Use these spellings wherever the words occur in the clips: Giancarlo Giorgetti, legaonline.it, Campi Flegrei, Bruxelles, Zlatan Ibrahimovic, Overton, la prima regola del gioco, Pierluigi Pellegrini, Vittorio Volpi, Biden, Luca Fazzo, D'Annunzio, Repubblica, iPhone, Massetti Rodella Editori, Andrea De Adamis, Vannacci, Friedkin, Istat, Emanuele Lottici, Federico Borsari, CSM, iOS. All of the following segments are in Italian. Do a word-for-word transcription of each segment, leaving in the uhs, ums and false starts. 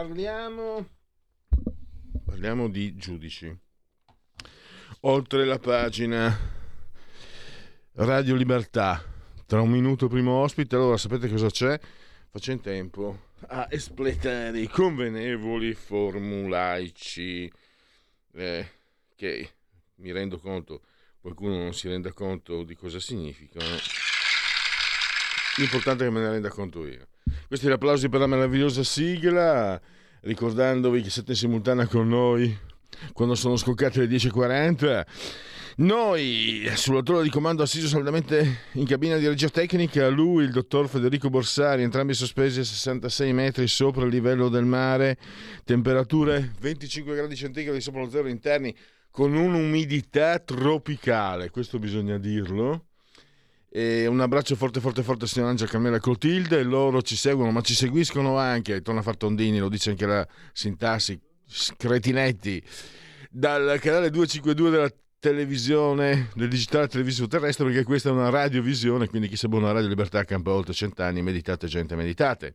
Parliamo, parliamo di giudici. Oltre la pagina, Radio Libertà. Tra un minuto primo ospite. Allora, sapete cosa c'è? Faccio in tempo a espletare i convenevoli formulaici, eh, che mi rendo conto qualcuno non si renda conto di cosa significano. L'importante è che me ne renda conto io. Questi gli applausi per la meravigliosa sigla, ricordandovi che siete in simultanea con noi quando sono scoccate le dieci e quaranta. Noi, sulla torre di comando assiso saldamente in cabina di regia tecnica, lui, il dottor Federico Borsari, entrambi sospesi a sessantasei metri sopra il livello del mare, temperature venticinque gradi centigradi sopra lo zero interni, con un'umidità tropicale, questo bisogna dirlo. E un abbraccio forte forte forte a signora Angela Carmela Clotilde. Loro ci seguono ma ci seguiscono anche, torna a far tondini, lo dice anche la sintassi, cretinetti, dal canale duecentocinquantadue della televisione, del digitale televisivo terrestre, perché questa è una radiovisione, quindi chi sa buona Radio Libertà campa oltre cent'anni. Meditate gente, meditate,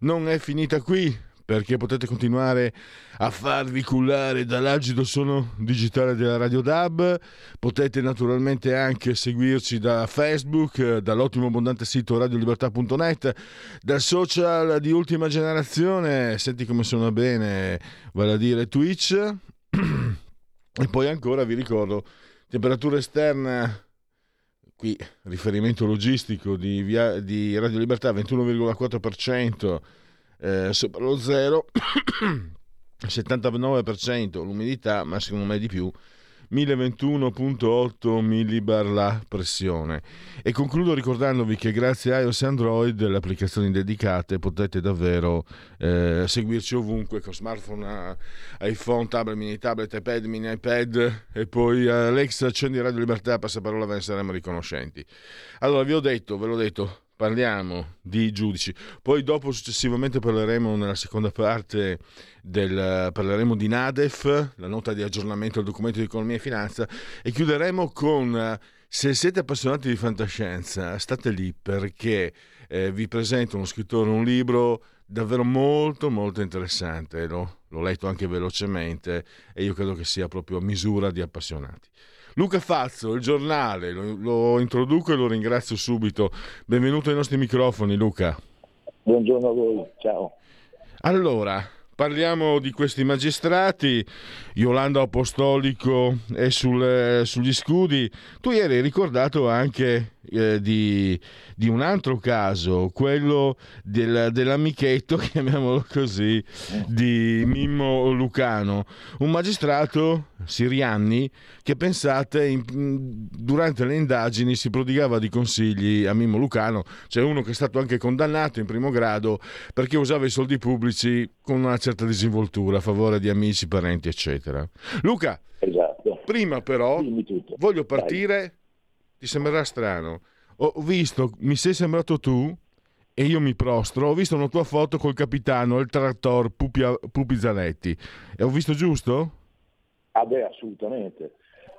non è finita qui, perché potete continuare a farvi cullare dall'agido suono digitale della Radio D A B. Potete naturalmente anche seguirci da Facebook, dall'ottimo abbondante sito radio libertà punto net, dal social di ultima generazione, senti come suona bene, vale a dire Twitch. E poi ancora vi ricordo, temperatura esterna, qui riferimento logistico di, via, di Radio Libertà, ventuno virgola quattro percento Eh, sopra lo zero, settantanove percento l'umidità, ma secondo me di più, mille ventuno virgola otto millibar la pressione. E concludo ricordandovi che grazie a iOS e Android, le applicazioni dedicate, potete davvero eh, seguirci ovunque con smartphone, iPhone, tablet, mini tablet, iPad, mini iPad. E poi Alexa, accendi Radio Libertà, passaparola, ve ne saremo riconoscenti. Allora, vi ho detto, ve l'ho detto, parliamo di giudici, poi dopo successivamente parleremo nella seconda parte del parleremo di Nadef, la nota di aggiornamento del documento di economia e finanza, e chiuderemo con, se siete appassionati di fantascienza state lì, perché eh, vi presento uno scrittore, un libro davvero molto molto interessante, l'ho, l'ho letto anche velocemente e io credo che sia proprio a misura di appassionati. Luca Fazzo, il giornale, lo, lo introduco e lo ringrazio subito. Benvenuto ai nostri microfoni, Luca. Buongiorno a voi, ciao. Allora, parliamo di questi magistrati. Iolanda Apostolico è sul, sugli scudi. Tu ieri hai ricordato anche eh, di, di un altro caso, quello del, dell'amichetto, chiamiamolo così, di Mimmo Lucano, un magistrato, Siriani, che pensate in, durante le indagini si prodigava di consigli a Mimmo Lucano, cioè uno che è stato anche condannato in primo grado perché usava i soldi pubblici con una certa disinvoltura a favore di amici, parenti eccetera. Luca, esatto. Prima però voglio partire. Dai. Ti sembrerà strano, ho visto, mi sei sembrato tu e io mi prostro, ho visto una tua foto col capitano, il trattor Pupi Zanetti, e ho visto giusto? Ah beh, assolutamente,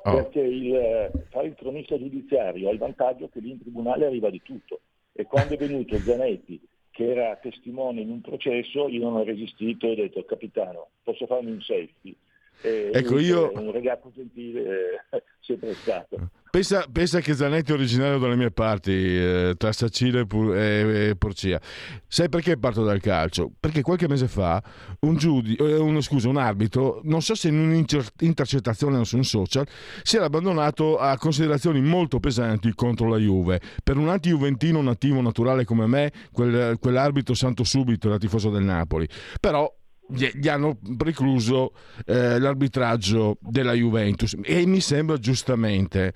oh. Perché il, fare il cronista giudiziario ha il vantaggio che lì in tribunale arriva di tutto, e quando è venuto Zanetti, che era testimone in un processo, io non ho resistito e ho detto, capitano, posso farmi un selfie? Eh, ecco, io un ragazzo gentile eh, sempre stato. Pensa, pensa che Zanetti è originario dalle mie parti, eh, tra Sacile e, Pur- e, e Porcia. Sai perché parto dal calcio? Perché qualche mese fa un giudice, eh, uno, scusa, un arbitro, non so se in un'intercettazione o su un social, si era abbandonato a considerazioni molto pesanti contro la Juve. Per un anti-juventino nativo naturale come me, quel, quell'arbitro santo subito era tifoso del Napoli. Però gli hanno precluso eh, l'arbitraggio della Juventus, e mi sembra giustamente.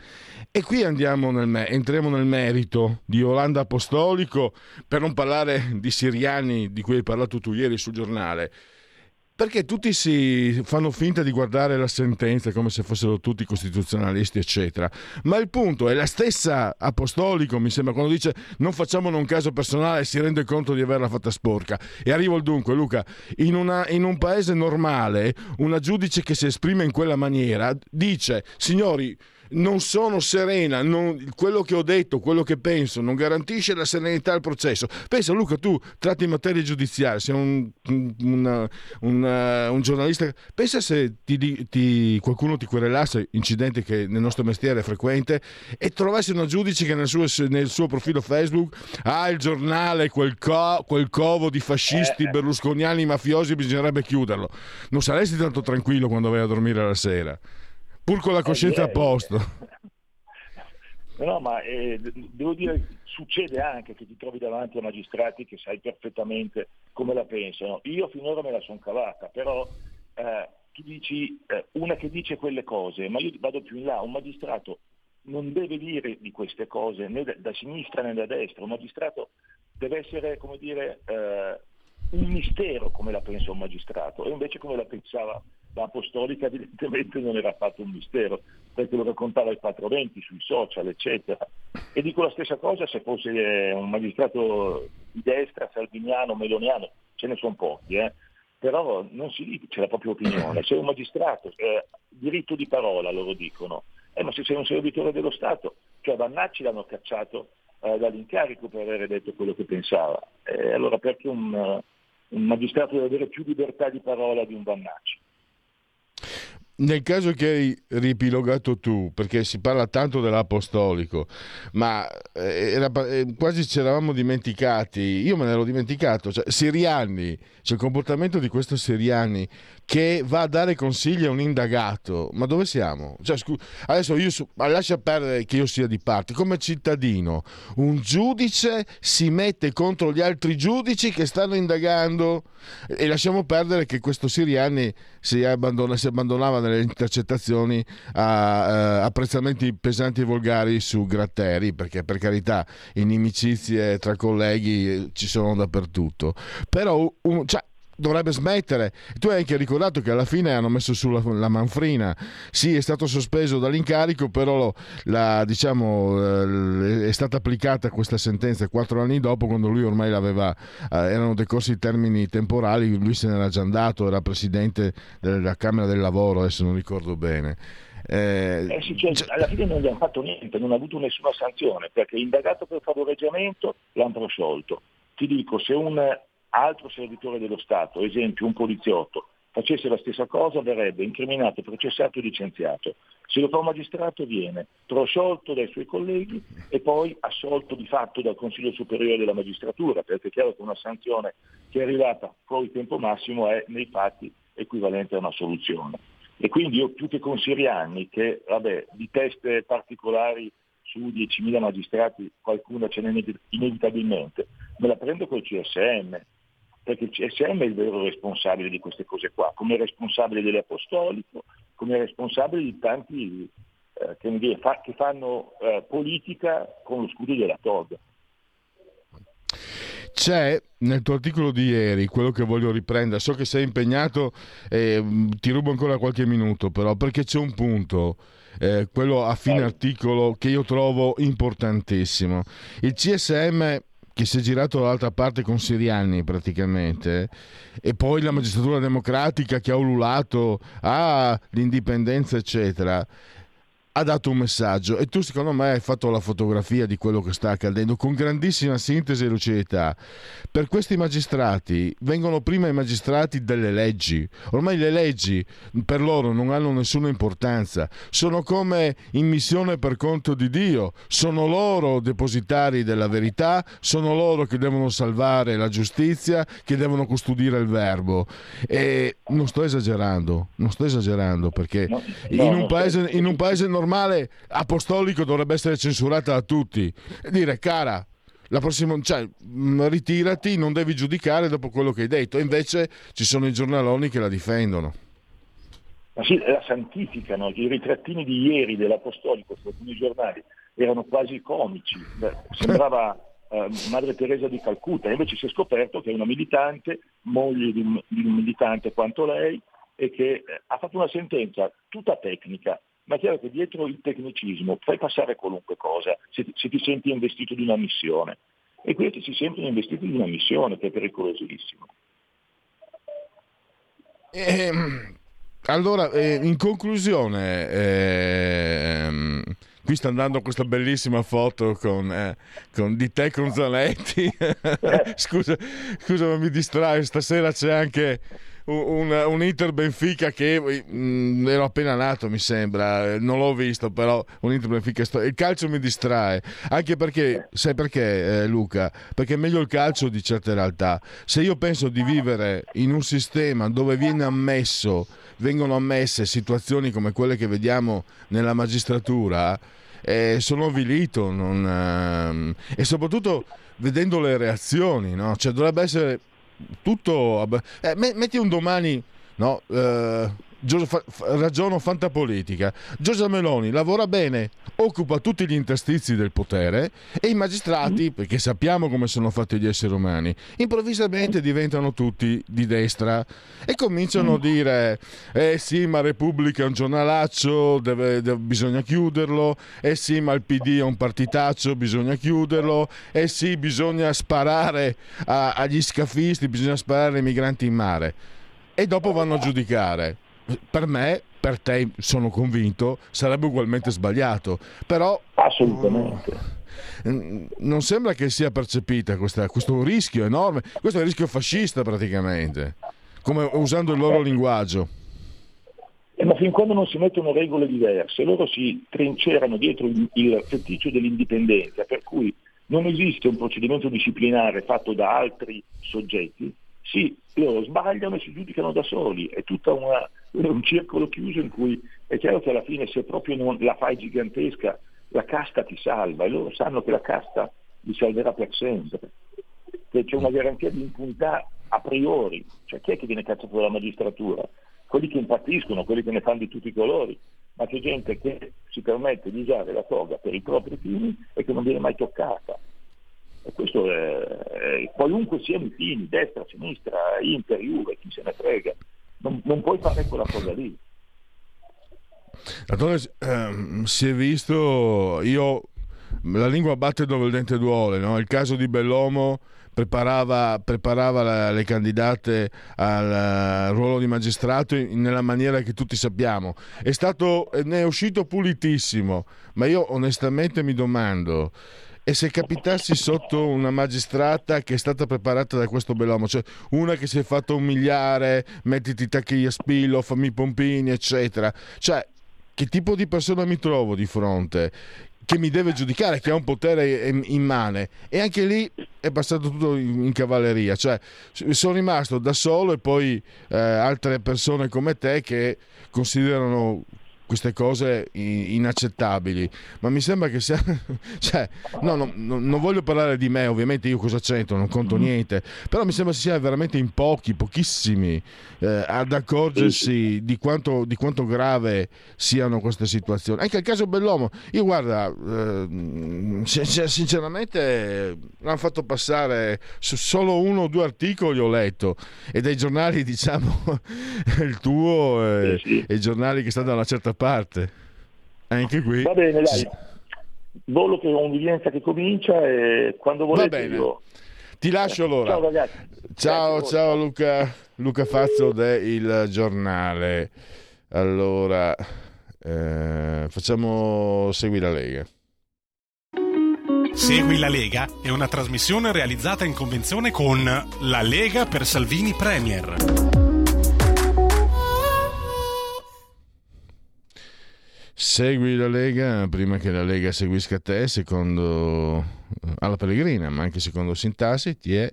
E qui andiamo nel me- entriamo nel merito di Iolanda Apostolico, per non parlare di Siriani, di cui hai parlato tu ieri sul giornale, perché tutti si fanno finta di guardare la sentenza come se fossero tutti costituzionalisti eccetera, ma il punto è la stessa Apostolico, mi sembra, quando dice non facciamone un caso personale, si rende conto di averla fatta sporca. E arrivo al dunque, Luca, in, una, in un paese normale una giudice che si esprime in quella maniera dice: signori, non sono serena, non, quello che ho detto, quello che penso non garantisce la serenità al processo. Pensa, Luca, tu tratti materie giudiziarie, sei un, un, un, un giornalista, pensa se ti, ti, qualcuno ti querelasse, incidente che nel nostro mestiere è frequente, e trovassi una giudice che nel suo, nel suo profilo Facebook ah il giornale, quel, co, quel covo di fascisti berlusconiani mafiosi, bisognerebbe chiuderlo. Non saresti tanto tranquillo quando vai a dormire la sera, pur con la coscienza eh, a posto. No, ma eh, devo dire, succede anche che ti trovi davanti a magistrati che sai perfettamente come la pensano. Io finora me la sono cavata, però eh, tu dici eh, una che dice quelle cose, ma io vado più in là, un magistrato non deve dire di queste cose né da, da sinistra né da destra, un magistrato deve essere, come dire, eh, un mistero come la pensa un magistrato, e invece come la pensava l'Apostolica evidentemente non era fatto un mistero, perché lo raccontava il quattro venti sui social eccetera. E dico la stessa cosa se fosse un magistrato di destra, salviniano, meloniano, ce ne sono pochi, eh? Però non si dice la propria opinione, sei un magistrato, eh, diritto di parola loro dicono, eh, ma se sei un servitore dello Stato, cioè Vannacci l'hanno cacciato eh, dall'incarico per aver detto quello che pensava, eh, allora perché un, un magistrato deve avere più libertà di parola di un Vannacci? Nel caso che hai riepilogato tu, perché si parla tanto dell'Apostolico, ma era, quasi ci eravamo dimenticati, io me ne ero dimenticato, cioè, Siriani, cioè il comportamento di questo Siriani che va a dare consigli a un indagato, ma dove siamo? Cioè, scu- adesso io su- lascia perdere che io sia di parte, come cittadino un giudice si mette contro gli altri giudici che stanno indagando, e lasciamo perdere che questo Siriani si, abbandona, si abbandonava le intercettazioni a eh, apprezzamenti pesanti e volgari su Gratteri, perché per carità inimicizie tra colleghi ci sono dappertutto, però un, cioè, dovrebbe smettere. Tu hai anche ricordato che alla fine hanno messo sulla la manfrina, sì, è stato sospeso dall'incarico, però la, diciamo, è stata applicata questa sentenza quattro anni dopo, quando lui ormai l'aveva, erano decorsi i termini temporali, lui se n'era già andato, era presidente della Camera del Lavoro, adesso non ricordo bene. Eh, eh sì, cioè, alla fine non gli hanno fatto niente, non ha avuto nessuna sanzione, perché indagato per favoreggiamento l'hanno prosciolto. Ti dico, se un altro servitore dello Stato, esempio un poliziotto, facesse la stessa cosa verrebbe incriminato, processato e licenziato. Se lo fa un magistrato viene prosciolto dai suoi colleghi e poi assolto di fatto dal Consiglio Superiore della Magistratura, perché è chiaro che una sanzione che è arrivata fuori tempo massimo è nei fatti equivalente a una soluzione. E quindi io, più che con Siriani, che vabbè, di teste particolari su diecimila magistrati qualcuna ce n'è inevitabilmente, me la prendo col C S M, perché il C S M è il vero responsabile di queste cose qua, come responsabile dell'Apostolico, come responsabile di tanti eh, che, fa, che fanno eh, politica con lo scudo della toga. C'è nel tuo articolo di ieri quello che voglio riprendere, so che sei impegnato e ti rubo ancora qualche minuto, però, perché c'è un punto, eh, quello a fine articolo, che io trovo importantissimo. Il C S M che si è girato dall'altra parte con Siriani praticamente, e poi la magistratura democratica che ha ululato all'indipendenza ah, eccetera, ha dato un messaggio, e tu secondo me hai fatto la fotografia di quello che sta accadendo con grandissima sintesi e lucidità. Per questi magistrati vengono prima i magistrati delle leggi, ormai le leggi per loro non hanno nessuna importanza, sono come in missione per conto di Dio, sono loro depositari della verità, sono loro che devono salvare la giustizia, che devono custodire il verbo. E non sto esagerando, non sto esagerando perché no, no, in un paese, in un paese normale Apostolico dovrebbe essere censurata da tutti e dire: cara, la prossima, cioè, ritirati, non devi giudicare dopo quello che hai detto. E invece ci sono i giornaloni che la difendono. Ma sì, la santificano. I ritrattini di ieri dell'Apostolico su alcuni giornali erano quasi comici. Beh, sembrava eh, Madre Teresa di Calcutta, invece si è scoperto che è una militante, moglie di un, di un militante quanto lei, e che ha fatto una sentenza tutta tecnica. Ma è chiaro che dietro il tecnicismo fai passare qualunque cosa, se ti, se ti senti investito di una missione. E questi si sentono investiti di una missione, che è pericolosissimo. Eh, allora, eh, in conclusione, eh, qui sta andando questa bellissima foto con, eh, con di te con Zanetti. Scusa, scusa, mi distrae, stasera c'è anche... Un, un Inter Benfica che mh, ero appena nato, mi sembra, non l'ho visto, però un Inter Benfica sto... il calcio mi distrae, anche perché sai perché, eh, Luca? Perché è meglio il calcio di certe realtà. Se io penso di vivere in un sistema dove viene ammesso, vengono ammesse situazioni come quelle che vediamo nella magistratura, eh, sono avvilito, non, eh, e soprattutto vedendo le reazioni, no? Cioè dovrebbe essere tutto, eh, metti un domani, no, eh, ragiono fantapolitica. Giorgia Meloni lavora bene, occupa tutti gli interstizi del potere, e i magistrati, perché sappiamo come sono fatti gli esseri umani, improvvisamente diventano tutti di destra e cominciano a dire eh sì, ma Repubblica è un giornalaccio, deve, deve, bisogna chiuderlo, eh sì, ma il P D è un partitaccio, bisogna chiuderlo, eh sì, bisogna sparare a, agli scafisti, bisogna sparare ai migranti in mare, e dopo vanno a giudicare. Per me, per te, sono convinto, sarebbe ugualmente sbagliato, però assolutamente non sembra che sia percepita questa, questo rischio enorme, questo è il rischio fascista praticamente, come usando il loro linguaggio. Eh, ma fin quando non si mettono regole diverse, loro si trincerano dietro il, il feticcio dell'indipendenza, per cui non esiste un procedimento disciplinare fatto da altri soggetti. Sì, loro sbagliano e si giudicano da soli, è tutta una, un circolo chiuso in cui è chiaro che alla fine, se proprio non la fai gigantesca, la casta ti salva, e loro sanno che la casta li salverà per sempre, che c'è una garanzia di impunità a priori. Cioè, chi è che viene cacciato dalla magistratura? Quelli che impazziscono, quelli che ne fanno di tutti i colori, ma c'è gente che si permette di usare la toga per i propri fini e che non viene mai toccata. E questo è, è, qualunque siano i fini, destra, sinistra, Inter, Juve, chi se ne frega, non, non puoi fare quella cosa lì. Allora, ehm, si è visto, io la lingua batte dove il dente duole, no? Il caso di Bellomo preparava, preparava la, le candidate al, al ruolo di magistrato in, nella maniera che tutti sappiamo, è stato, ne è uscito pulitissimo, ma io onestamente mi domando, e se capitassi sotto una magistrata che è stata preparata da questo Bellomo, cioè una che si è fatta umiliare, mettiti tacchi a spillo, fammi pompini, eccetera, cioè che tipo di persona mi trovo di fronte, che mi deve giudicare, che ha un potere immane? E anche lì è passato tutto in cavalleria, cioè sono rimasto da solo, e poi eh, altre persone come te che considerano queste cose inaccettabili. Ma mi sembra che sia, cioè, no, no, no, non voglio parlare di me, ovviamente, io cosa c'entro, non conto niente, però mi sembra si sia veramente in pochi, pochissimi eh, ad accorgersi di quanto, di quanto grave siano queste situazioni. Anche il caso Bellomo, io guarda, eh, sinceramente l'hanno fatto passare solo uno o due articoli, ho letto, e dai giornali, diciamo, il tuo e, e i giornali che stanno da una certa parte, anche qui va bene, dai, volo che ho un'udienza che comincia, e quando volete va bene. Io ti lascio, allora, ciao ragazzi, ciao, grazie, ciao Luca Luca Fazzo del Giornale. Allora eh, facciamo Segui la Lega. Segui la Lega è una trasmissione realizzata in convenzione con la Lega per Salvini Premier. Segui la Lega prima che la Lega seguisca te, secondo alla Pellegrina, ma anche secondo Sintassi, ti è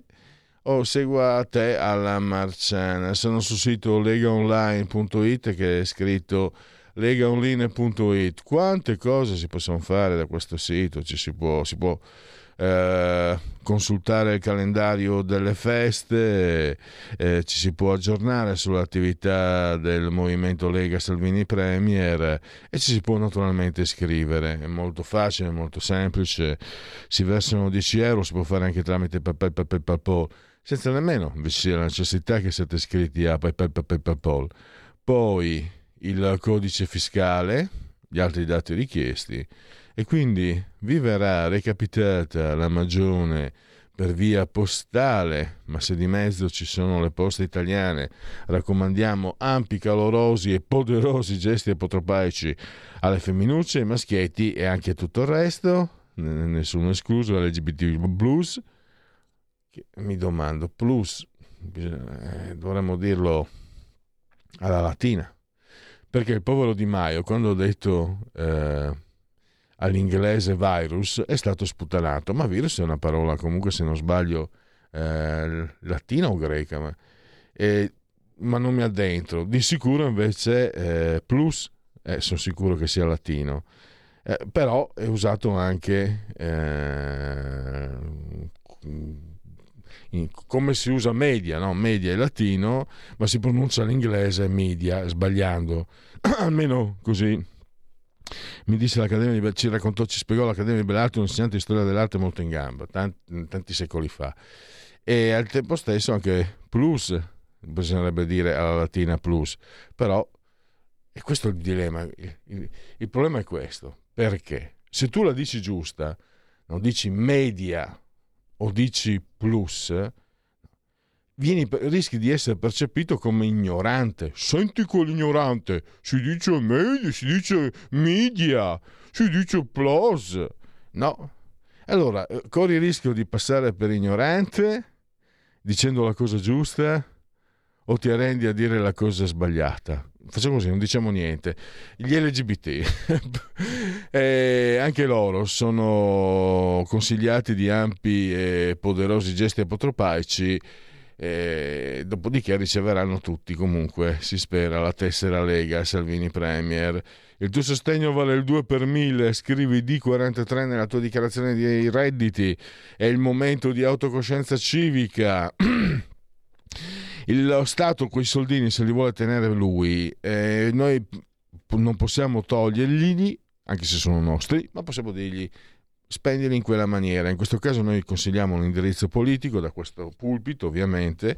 o segua te alla Marciana. Sono sul sito lega online punto it, che è scritto lega online punto it. Quante cose si possono fare da questo sito, ci si può, si può eh, consultare il calendario delle feste, eh, ci si può aggiornare sull'attività del movimento Lega Salvini Premier e ci si può naturalmente iscrivere. È molto facile, molto semplice, si versano dieci euro, si può fare anche tramite PayPal, PayPal, PayPal, senza nemmeno vi sia la necessità che siate iscritti a PayPal, PayPal, PayPal. Poi il codice fiscale, gli altri dati richiesti, e quindi vi verrà recapitata la magione per via postale, ma se di mezzo ci sono le poste italiane, raccomandiamo ampi, calorosi e poderosi gesti apotropaici alle femminucce, ai maschietti e anche a tutto il resto, nessuno escluso, L G B T plus, che mi domando, plus, eh, dovremmo dirlo alla latina, perché il povero Di Maio, quando ho detto... Eh, all'inglese virus, è stato sputanato, ma virus è una parola comunque, se non sbaglio, eh, latina o greca, ma, eh, ma non mi addentro. Di sicuro invece eh, plus, eh, sono sicuro che sia latino, eh, però è usato anche eh, in, come si usa media, no? Media è latino, ma si pronuncia l'inglese media, sbagliando, almeno così mi disse l'Accademia di, ci raccontò, ci spiegò l'Accademia di Bell'Arte, un insegnante di storia dell'arte molto in gamba tanti, tanti secoli fa. E al tempo stesso anche plus, bisognerebbe dire alla latina plus, però, e questo è il dilemma, il, il, il problema è questo, perché se tu la dici giusta, non dici media o dici plus, vieni, rischi di essere percepito come ignorante. Senti quell'ignorante, si dice media, si dice media, si dice plus. No, allora corri il rischio di passare per ignorante dicendo la cosa giusta, o ti arrendi a dire la cosa sbagliata. Facciamo così, non diciamo niente. Gli L G B T eh, anche loro sono consigliati di ampi e poderosi gesti apotropaici. E dopodiché riceveranno tutti, comunque si spera, la tessera Lega Salvini Premier. Il tuo sostegno vale il due per mille, scrivi D quarantatré nella tua dichiarazione dei redditi, è il momento di autocoscienza civica. Lo Stato quei soldini se li vuole tenere lui, e noi non possiamo togliergli, anche se sono nostri, ma possiamo dirgli spendili in quella maniera. In questo caso noi consigliamo un indirizzo politico da questo pulpito, ovviamente,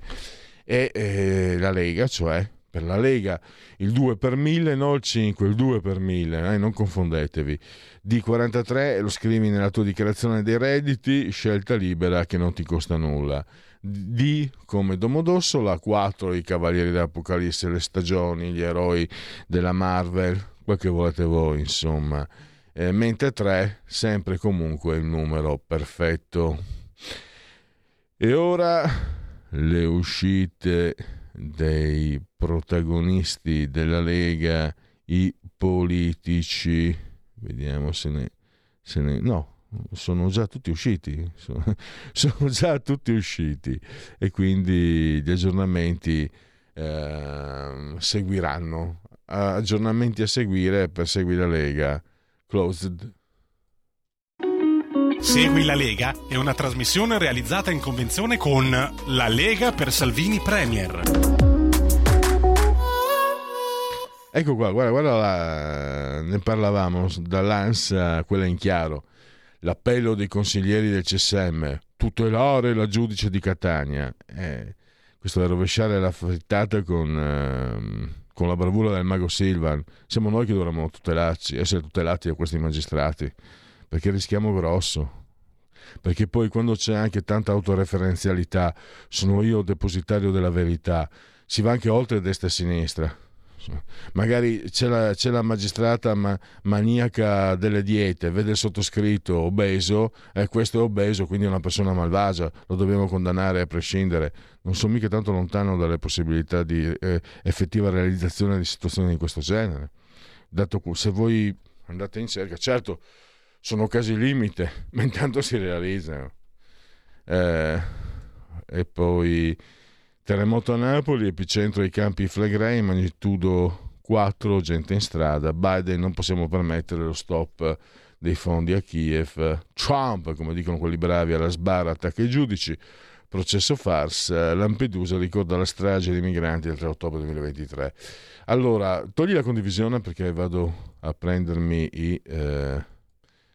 e eh, la Lega, cioè per la Lega il due per mille, no il cinque, il due per mille, eh, non confondetevi. D quarantatré lo scrivi nella tua dichiarazione dei redditi, scelta libera che non ti costa nulla. D come Domodossola, quattro i Cavalieri dell'Apocalisse, le stagioni, gli eroi della Marvel, quel che volete voi, insomma. Eh, mentre tre sempre comunque il numero perfetto. E ora le uscite dei protagonisti della Lega, i politici, vediamo se ne, se ne no, sono già tutti usciti sono, sono già tutti usciti e quindi gli aggiornamenti eh, seguiranno, aggiornamenti a seguire per Segui la Lega. Closed. Segui la Lega è una trasmissione realizzata in convenzione con La Lega per Salvini Premier. Ecco qua, guarda, guarda la... ne parlavamo dall'Ansa, quella in chiaro, l'appello dei consiglieri del C S M, tutelare la giudice di Catania, eh, questo è rovesciare la frittata con... Ehm... con la bravura del mago Silvan. Siamo noi che dovremmo tutelarci, essere tutelati da questi magistrati, perché rischiamo grosso, perché poi quando c'è anche tanta autoreferenzialità, sono io depositario della verità, si va anche oltre destra e sinistra. Magari c'è la, c'è la magistrata ma, maniaca delle diete, vede il sottoscritto obeso, eh, questo è obeso, quindi è una persona malvagia, lo dobbiamo condannare a prescindere. Non sono mica tanto lontano dalle possibilità di eh, effettiva realizzazione di situazioni di questo genere, dato se voi andate in cerca, certo sono casi limite, ma intanto si realizzano. eh, e poi terremoto a Napoli, epicentro ai Campi Flegrei, magnitudo quattro, gente in strada. Biden, non possiamo permettere lo stop dei fondi a Kiev. Trump, come dicono quelli bravi, alla sbarra attacca i giudici, processo farsa. Lampedusa ricorda la strage dei migranti del tre ottobre duemilaventitré. Allora, togli la condivisione perché vado a prendermi i eh,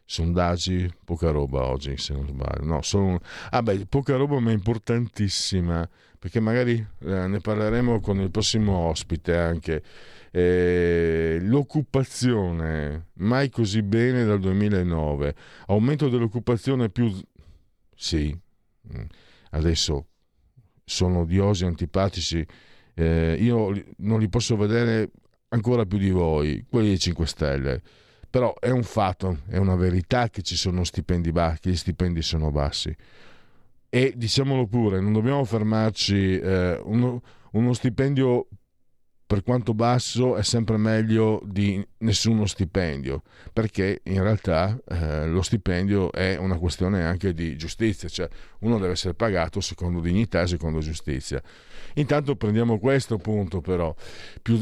sondaggi. Poca roba oggi, se non sbaglio. No, sono... Ah beh, poca roba ma importantissima, perché magari eh, ne parleremo con il prossimo ospite anche. Eh, l'occupazione, mai così bene dal duemilanove. Aumento dell'occupazione più... Sì... Adesso sono odiosi, antipatici, eh, io non li posso vedere ancora più di voi, quelli dei cinque Stelle, però è un fatto, è una verità che ci sono stipendi bassi, che gli stipendi sono bassi. E diciamolo pure, non dobbiamo fermarci, eh, uno, uno stipendio per quanto basso è sempre meglio di nessuno stipendio, perché in realtà eh, lo stipendio è una questione anche di giustizia, cioè uno deve essere pagato secondo dignità e secondo giustizia. Intanto prendiamo questo punto però, più,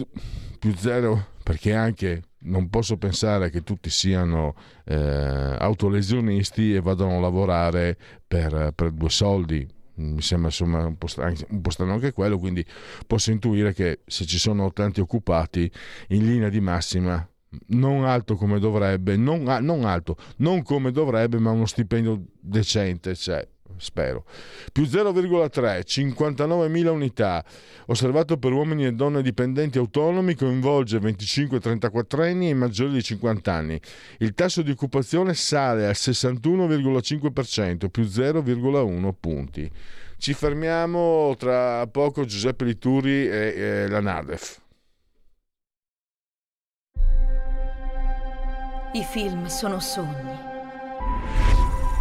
più zero, perché anche non posso pensare che tutti siano eh, autolesionisti e vadano a lavorare per, per due soldi. Mi sembra insomma un po' strano anche quello, quindi posso intuire che se ci sono tanti occupati, in linea di massima non alto come dovrebbe, non, non alto, non come dovrebbe, ma uno stipendio decente, cioè, spero. Più zero virgola tre, cinquantanovemila unità, osservato per uomini e donne dipendenti autonomi, coinvolge venticinque trentaquattrenni e maggiori di cinquanta anni. Il tasso di occupazione sale al sessantuno virgola cinque per cento, più zero virgola uno punti. Ci fermiamo tra poco, Giuseppe Liturri e, e la Nadef. I film sono sogni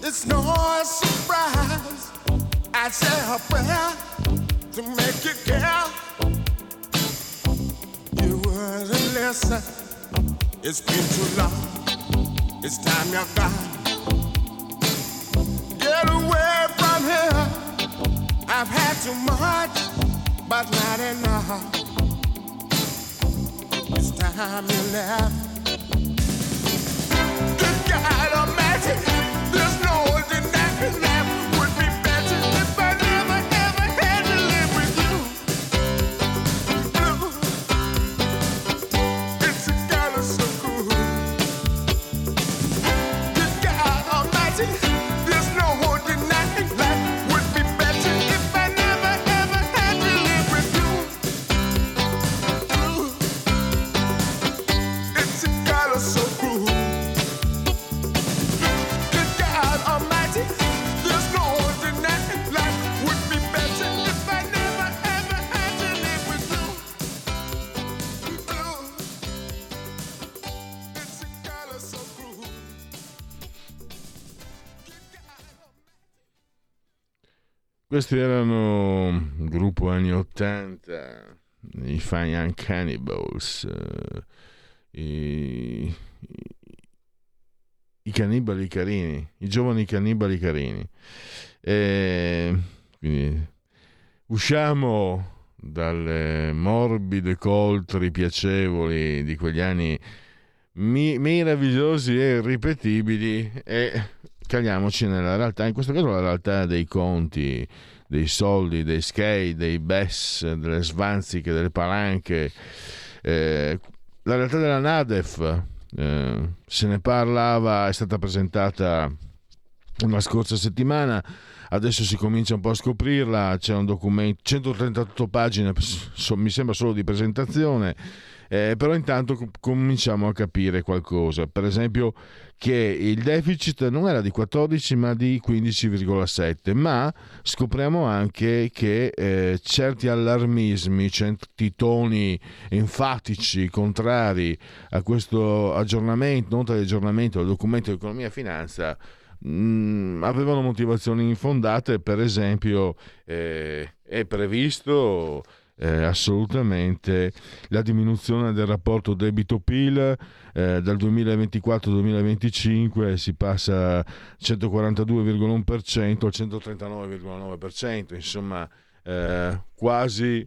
It's no surprise I say a prayer to make you care. You wouldn't listen. It's been too long. It's time you got. Get away from here. I've had too much, but not enough. It's time you left. Good God Almighty, there's no denying that. Questi erano un gruppo anni ottanta, i Fine Cannibals, eh, i, i cannibali carini, i giovani cannibali carini. E quindi usciamo dalle morbide coltri piacevoli di quegli anni mi, meravigliosi e irripetibili e caliamoci nella realtà, in questo caso la realtà dei conti, dei soldi, dei skei, dei B E S, delle svanziche, delle palanche, eh, la realtà della Nadef, eh, se ne parlava, è stata presentata la scorsa settimana, adesso si comincia un po' a scoprirla, c'è un documento, centotrentotto pagine, so, mi sembra solo di presentazione. Eh, però intanto com- cominciamo a capire qualcosa, per esempio che il deficit non era di quattordici ma di quindici virgola sette, ma scopriamo anche che eh, certi allarmismi, certi toni enfatici contrari a questo aggiornamento, nota di aggiornamento del documento di economia e finanza, mh, avevano motivazioni infondate. Per esempio eh, è previsto Eh, assolutamente la diminuzione del rapporto debito-P I L, eh, dal duemilaventiquattro duemilaventicinque si passa centoquarantadue virgola uno percento al centotrentanove virgola nove percento, insomma eh, quasi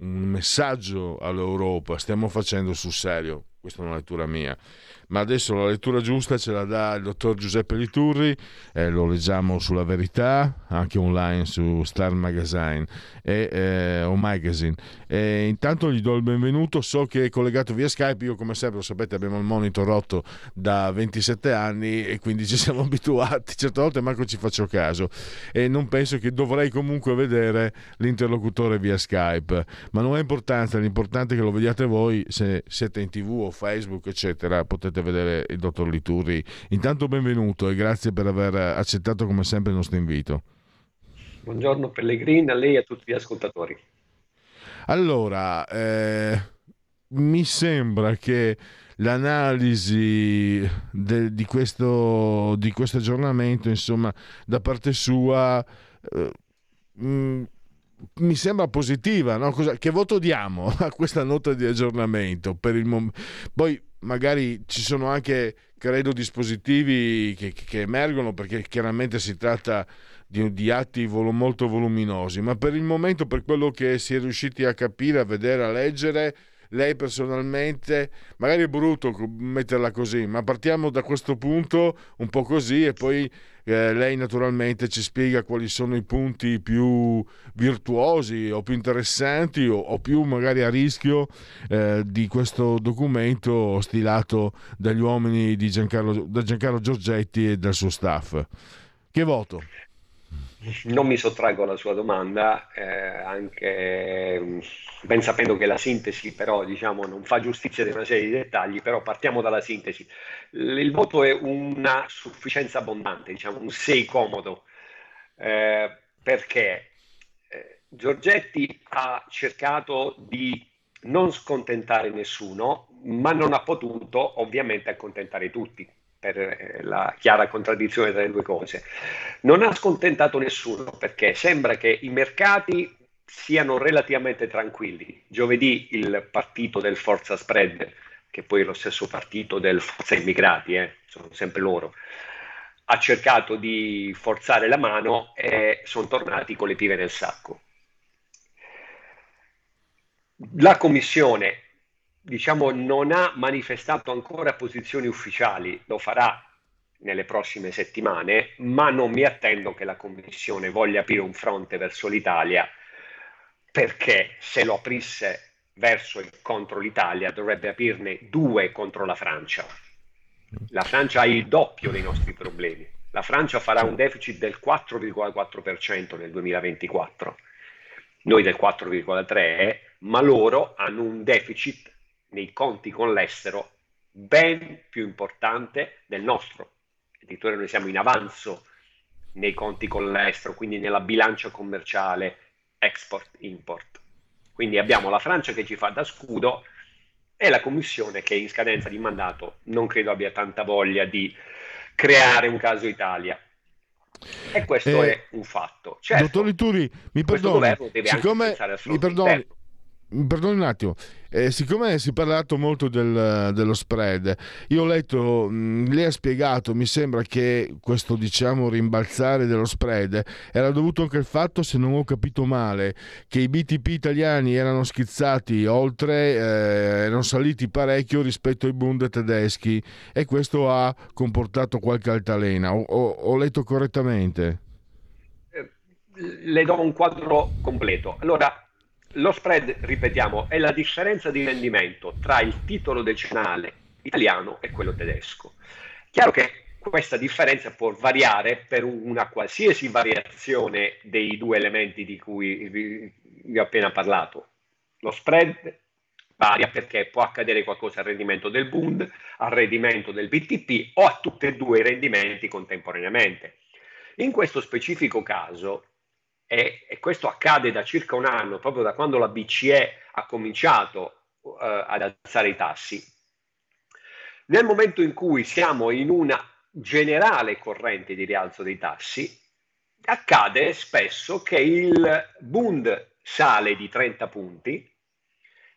un messaggio all'Europa, stiamo facendo sul serio. Questa è una lettura mia, ma adesso la lettura giusta ce la dà il dottor Giuseppe Liturri, eh, lo leggiamo sulla Verità, anche online su Star Magazine e, eh, o Magazine. E intanto gli do il benvenuto, so che è collegato via Skype, io come sempre lo sapete abbiamo il monitor rotto da ventisette anni e quindi ci siamo abituati, certe volte manco ci faccio caso e non penso che dovrei comunque vedere l'interlocutore via Skype, ma non ha importanza, l'importante è che lo vediate voi, se siete in TV o Facebook eccetera potete vedere il dottor Liturri. Intanto benvenuto e grazie per aver accettato come sempre il nostro invito. Buongiorno Pellegrini, a lei e a tutti gli ascoltatori. Allora, eh, mi sembra che l'analisi de, di questo di questo aggiornamento, insomma, da parte sua eh, mh, mi sembra positiva, no? Cosa, che voto diamo a questa nota di aggiornamento per il mom- poi magari ci sono anche, credo, dispositivi che, che emergono, perché chiaramente si tratta di, di atti vol- molto voluminosi, ma per il momento, per quello che si è riusciti a capire, a vedere, a leggere, lei personalmente, magari è brutto metterla così, ma partiamo da questo punto un po' così e poi eh, lei naturalmente ci spiega quali sono i punti più virtuosi o più interessanti o, o più magari a rischio eh, di questo documento stilato dagli uomini di Giancarlo, da Giancarlo Giorgetti e dal suo staff. Che voto? Non mi sottraggo alla sua domanda, eh, anche ben sapendo che la sintesi però diciamo non fa giustizia di una serie di dettagli, però partiamo dalla sintesi. L- il voto è una sufficienza abbondante, diciamo un sei comodo, eh, perché eh, Giorgetti ha cercato di non scontentare nessuno, ma non ha potuto ovviamente accontentare tutti, per la chiara contraddizione tra le due cose. Non ha scontentato nessuno perché sembra che i mercati siano relativamente tranquilli. Giovedì il partito del Forza Spread, che poi è lo stesso partito del Forza Immigrati, eh, sono sempre loro, ha cercato di forzare la mano e sono tornati con le pive nel sacco. La Commissione, diciamo, non ha manifestato ancora posizioni ufficiali, lo farà nelle prossime settimane, ma non mi attendo che la Commissione voglia aprire un fronte verso l'Italia, perché se lo aprisse verso e contro l'Italia dovrebbe aprirne due contro la Francia. La Francia ha il doppio dei nostri problemi. La Francia farà un deficit del quattro virgola quattro per cento nel duemilaventiquattro, noi del quattro virgola tre per cento, ma loro hanno un deficit nei conti con l'estero ben più importante del nostro. Addirittura noi siamo in avanzo nei conti con l'estero, quindi nella bilancia commerciale export-import. Quindi abbiamo la Francia che ci fa da scudo e la Commissione che in scadenza di mandato non credo abbia tanta voglia di creare un caso Italia. E questo eh, è un fatto. Certo, dottor Liturri, mi perdoni, siccome mi perdoni, mi perdoni un attimo. Eh, siccome si è parlato molto del, dello spread, io ho letto, mh, lei ha spiegato, mi sembra che questo, diciamo, rimbalzare dello spread era dovuto anche al fatto, se non ho capito male, che i B T P italiani erano schizzati oltre, eh, erano saliti parecchio rispetto ai Bund tedeschi e questo ha comportato qualche altalena. Ho, ho, ho letto correttamente? Le do un quadro completo. Allora, lo spread, ripetiamo, è la differenza di rendimento tra il titolo decennale italiano e quello tedesco. Chiaro che questa differenza può variare per una qualsiasi variazione dei due elementi di cui vi, vi ho appena parlato. Lo spread varia perché può accadere qualcosa al rendimento del Bund, al rendimento del B T P o a tutti e due i rendimenti contemporaneamente. In questo specifico caso, E, e questo accade da circa un anno, proprio da quando la B C E ha cominciato uh, ad alzare i tassi, nel momento in cui siamo in una generale corrente di rialzo dei tassi, accade spesso che il Bund sale di trenta punti,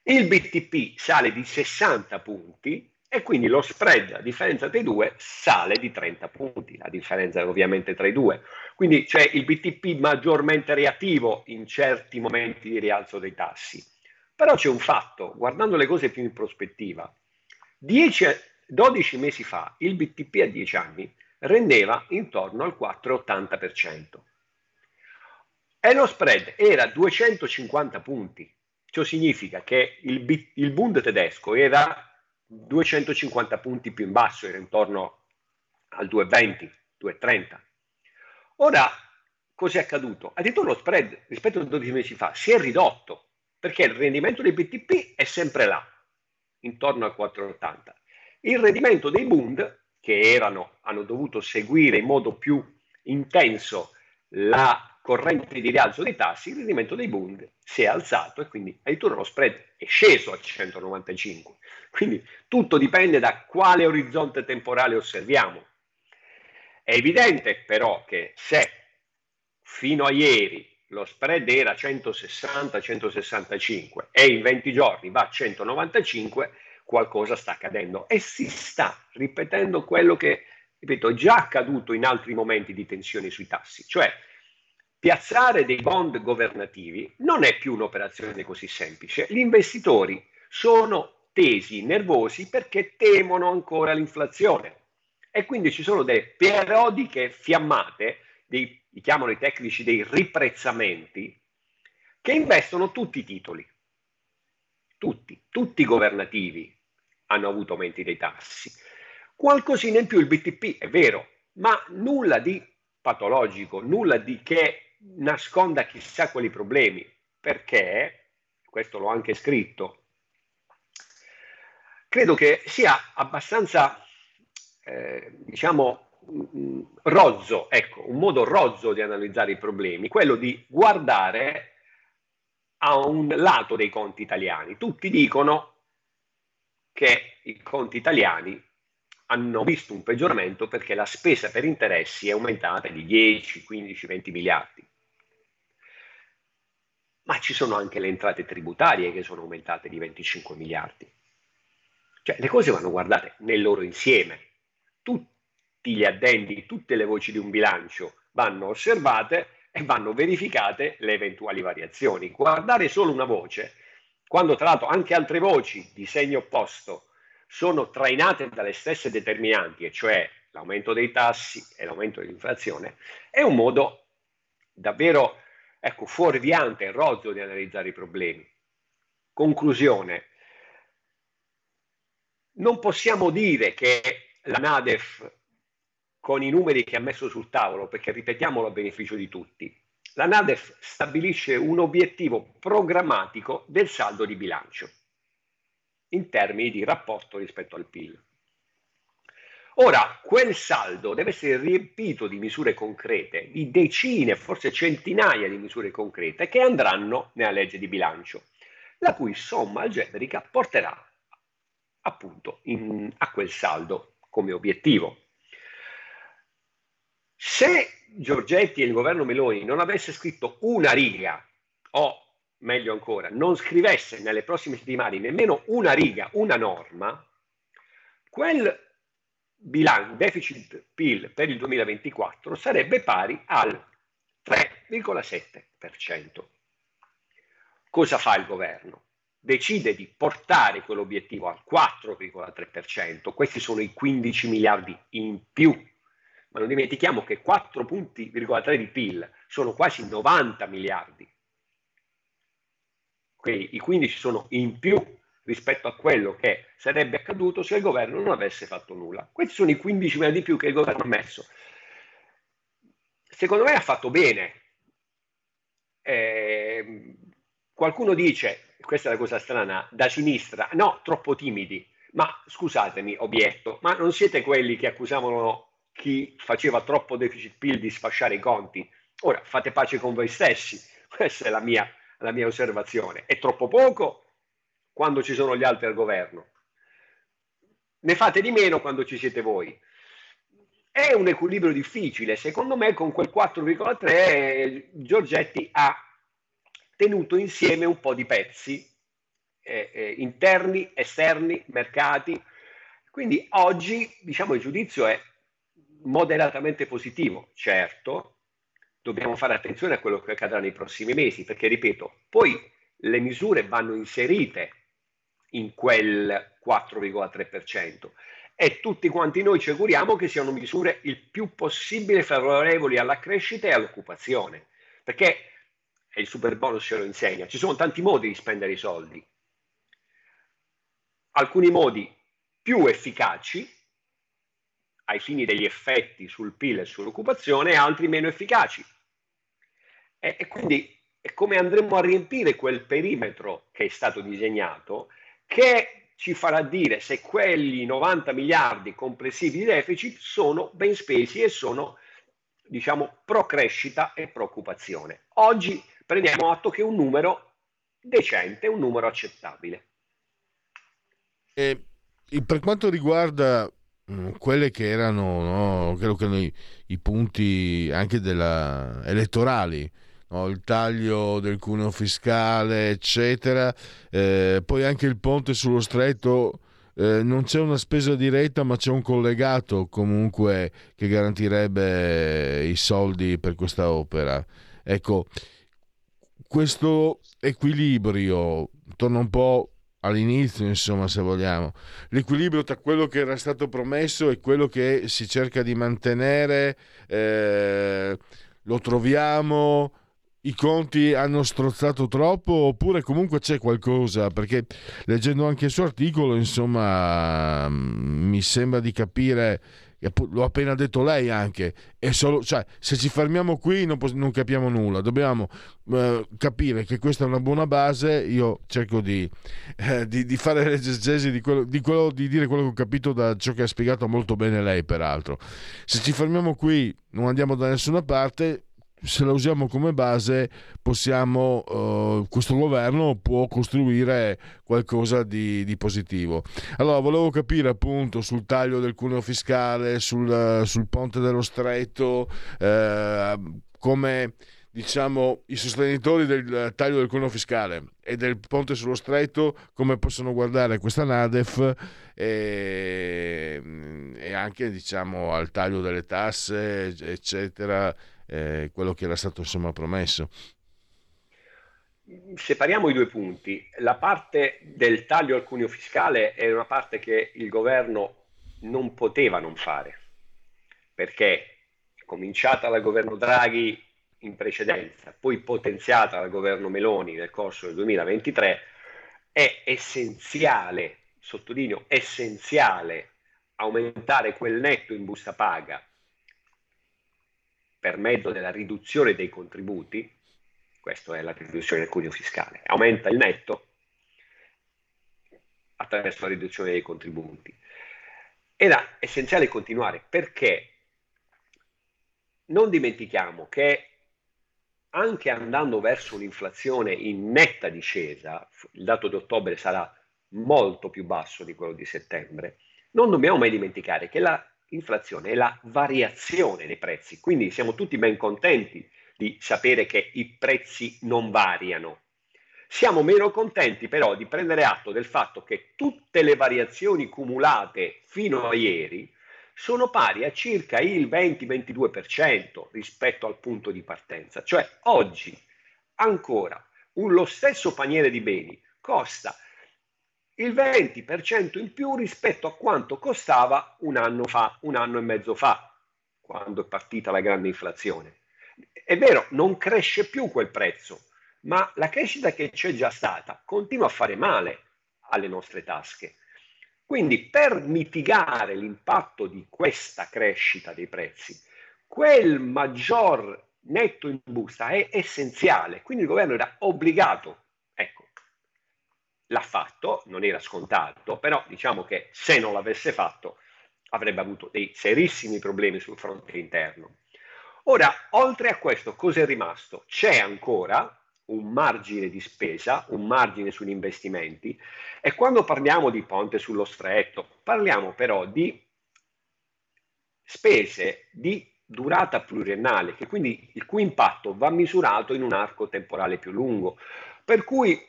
il B T P sale di sessanta punti e quindi lo spread, a differenza dei due, sale di trenta punti, la differenza è ovviamente tra i due. Quindi c'è il B T P maggiormente reattivo in certi momenti di rialzo dei tassi. Però c'è un fatto, guardando le cose più in prospettiva, dieci, dodici mesi fa il B T P a dieci anni rendeva intorno al quattro virgola ottanta per cento e lo spread era duecentocinquanta punti. Ciò significa che il, B, il Bund tedesco era duecentocinquanta punti più in basso, era intorno al due virgola venti, due virgola trenta. Ora, cos'è accaduto? Addirittura lo spread rispetto a dodici mesi fa si è ridotto, perché il rendimento dei B T P è sempre là, intorno al quattro virgola ottanta. Il rendimento dei Bund, che erano, hanno dovuto seguire in modo più intenso la corrente di rialzo dei tassi, il rendimento dei Bund si è alzato e quindi addirittura lo spread è sceso a centonovantacinque. Quindi tutto dipende da quale orizzonte temporale osserviamo. È evidente però che se fino a ieri lo spread era centosessanta centosessantacinque e in venti giorni va a centonovantacinque, qualcosa sta accadendo e si sta ripetendo quello che, ripeto, è già accaduto in altri momenti di tensione sui tassi, cioè piazzare dei bond governativi non è più un'operazione così semplice. Gli investitori sono tesi, nervosi, perché temono ancora l'inflazione. E quindi ci sono delle periodiche fiammate, dei, li chiamano i tecnici dei riprezzamenti, che investono tutti i titoli, tutti, tutti i governativi hanno avuto aumenti dei tassi. Qualcosina in più il B T P, è vero, ma nulla di patologico, nulla di che nasconda chissà quali problemi, perché, questo l'ho anche scritto, credo che sia abbastanza... Eh, diciamo mh, rozzo, ecco, un modo rozzo di analizzare i problemi, quello di guardare a un lato dei conti italiani. Tutti dicono che i conti italiani hanno visto un peggioramento perché la spesa per interessi è aumentata di dieci, quindici, venti miliardi. ma ci sono anche le entrate tributarie che sono aumentate di venticinque miliardi. Cioè le cose vanno guardate nel loro insieme, tutti gli addendi, tutte le voci di un bilancio vanno osservate e vanno verificate le eventuali variazioni. Guardare solo una voce, quando tra l'altro anche altre voci di segno opposto sono trainate dalle stesse determinanti, e cioè l'aumento dei tassi e l'aumento dell'inflazione, è un modo davvero ecco, fuorviante e rozzo di analizzare i problemi. Conclusione, non possiamo dire che la Nadef, con i numeri che ha messo sul tavolo, perché ripetiamolo a beneficio di tutti, la Nadef stabilisce un obiettivo programmatico del saldo di bilancio in termini di rapporto rispetto al P I L. Ora, quel saldo deve essere riempito di misure concrete, di decine, forse centinaia di misure concrete che andranno nella legge di bilancio, la cui somma algebrica porterà appunto in, a quel saldo come obiettivo. Se Giorgetti e il governo Meloni non avesse scritto una riga, o meglio ancora, non scrivesse nelle prossime settimane nemmeno una riga, una norma, quel bilancio deficit P I L per il duemilaventiquattro sarebbe pari al tre virgola sette per cento. Cosa fa il governo? Decide di portare quell'obiettivo al quattro virgola tre per cento, questi sono i quindici miliardi in più, ma non dimentichiamo che quattro virgola tre punti di P I L sono quasi novanta miliardi, quindi i quindici sono in più rispetto a quello che sarebbe accaduto se il governo non avesse fatto nulla. Questi sono i quindici miliardi di più che il governo ha messo. Secondo me ha fatto bene. Eh, qualcuno dice, questa è la cosa strana, da sinistra, no, troppo timidi, ma scusatemi, obietto, ma non siete quelli che accusavano chi faceva troppo deficit P I L di sfasciare i conti? Ora, fate pace con voi stessi, questa è la mia, la mia osservazione. È troppo poco quando ci sono gli altri al governo, ne fate di meno quando ci siete voi. È un equilibrio difficile, secondo me con quel quattro virgola tre Giorgetti ha tenuto insieme un po' di pezzi eh, eh, interni, esterni, mercati, quindi oggi diciamo il giudizio è moderatamente positivo. Certo, dobbiamo fare attenzione a quello che accadrà nei prossimi mesi, perché ripeto, poi le misure vanno inserite in quel quattro virgola tre per cento e tutti quanti noi ci auguriamo che siano misure il più possibile favorevoli alla crescita e all'occupazione, perché il super bonus ce lo insegna, ci sono tanti modi di spendere i soldi, alcuni modi più efficaci ai fini degli effetti sul P I L e sull'occupazione e altri meno efficaci, e, e quindi è come andremo a riempire quel perimetro che è stato disegnato, che ci farà dire se quelli novanta miliardi complessivi di deficit sono ben spesi e sono, diciamo, pro crescita e pro occupazione. Oggi prendiamo atto che è un numero decente, un numero accettabile. E per quanto riguarda quelle che erano, no, credo che noi, i punti anche della, elettorali, no, il taglio del cuneo fiscale eccetera, eh, poi anche il ponte sullo stretto, eh, non c'è una spesa diretta ma c'è un collegato comunque che garantirebbe i soldi per questa opera. Ecco, questo equilibrio torna un po' all'inizio, insomma, se vogliamo, l'equilibrio tra quello che era stato promesso e quello che si cerca di mantenere, eh, lo troviamo? I conti hanno strozzato troppo oppure comunque c'è qualcosa? Perché leggendo anche il suo articolo, insomma, mi sembra di capire, l'ho appena detto lei anche, è solo, cioè, se ci fermiamo qui non, poss- non capiamo nulla, dobbiamo eh, capire che questa è una buona base. Io cerco di, eh, di, di fare le esegesi di quello, di quello di dire quello che ho capito da ciò che ha spiegato molto bene lei peraltro. Se ci fermiamo qui non andiamo da nessuna parte. Se la usiamo come base possiamo, eh, questo governo può costruire qualcosa di, di positivo. Allora volevo capire appunto sul taglio del cuneo fiscale, sul, sul ponte dello stretto, eh, come diciamo, i sostenitori del taglio del cuneo fiscale e del ponte sullo stretto come possono guardare questa Nadef e, e anche, diciamo, al taglio delle tasse, eccetera, eh, quello che era stato insomma promesso. Separiamo i due punti. La parte del taglio al cuneo fiscale è una parte che il governo non poteva non fare, perché è cominciata dal governo Draghi in precedenza, poi potenziata dal governo Meloni nel corso del duemilaventitré, è essenziale, sottolineo essenziale, aumentare quel netto in busta paga per mezzo della riduzione dei contributi. Questa è la riduzione del cuneo fiscale, aumenta il netto attraverso la riduzione dei contributi. Era essenziale continuare, perché non dimentichiamo che anche andando verso un'inflazione in netta discesa, il dato di ottobre sarà molto più basso di quello di settembre, non dobbiamo mai dimenticare che la inflazione è la variazione dei prezzi, quindi siamo tutti ben contenti di sapere che i prezzi non variano. Siamo meno contenti però di prendere atto del fatto che tutte le variazioni cumulate fino a ieri sono pari a circa il venti ventidue per cento rispetto al punto di partenza. Cioè oggi ancora un, lo stesso paniere di beni costa il venti per cento in più rispetto a quanto costava un anno fa, un anno e mezzo fa, quando è partita la grande inflazione. È vero, non cresce più quel prezzo, ma la crescita che c'è già stata continua a fare male alle nostre tasche. Quindi per mitigare l'impatto di questa crescita dei prezzi, quel maggior netto in busta è essenziale, quindi il governo era obbligato, ecco, l'ha fatto, non era scontato, però diciamo che se non l'avesse fatto avrebbe avuto dei serissimi problemi sul fronte interno. Ora, oltre a questo, cosa è rimasto? C'è ancora un margine di spesa, un margine sugli investimenti, e quando parliamo di ponte sullo stretto parliamo però di spese di durata pluriennale, che quindi il cui impatto va misurato in un arco temporale più lungo, per cui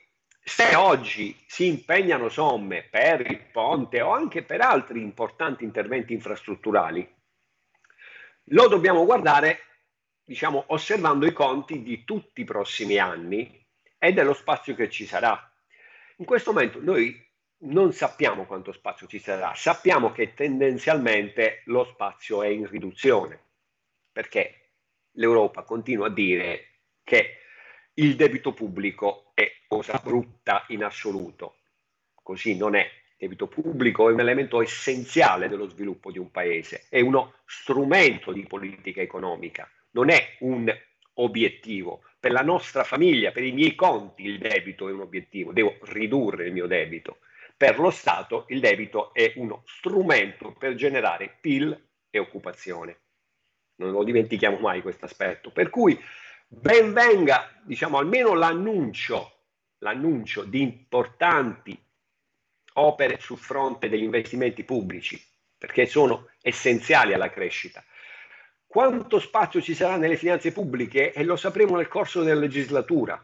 se oggi si impegnano somme per il ponte o anche per altri importanti interventi infrastrutturali, lo dobbiamo guardare, diciamo, osservando i conti di tutti i prossimi anni e dello spazio che ci sarà. In questo momento noi non sappiamo quanto spazio ci sarà, sappiamo che tendenzialmente lo spazio è in riduzione, perché l'Europa continua a dire che il debito pubblico è cosa brutta in assoluto. Così non è. Il debito pubblico è un elemento essenziale dello sviluppo di un paese, è uno strumento di politica economica. Non è un obiettivo. Per la nostra famiglia, per i miei conti, il debito è un obiettivo. Devo ridurre il mio debito. Per lo Stato il debito è uno strumento per generare P I L e occupazione. Non lo dimentichiamo mai questo aspetto. Per cui ben venga, diciamo, almeno l'annuncio, l'annuncio di importanti opere sul fronte degli investimenti pubblici, perché sono essenziali alla crescita. Quanto spazio ci sarà nelle finanze pubbliche? E lo sapremo nel corso della legislatura.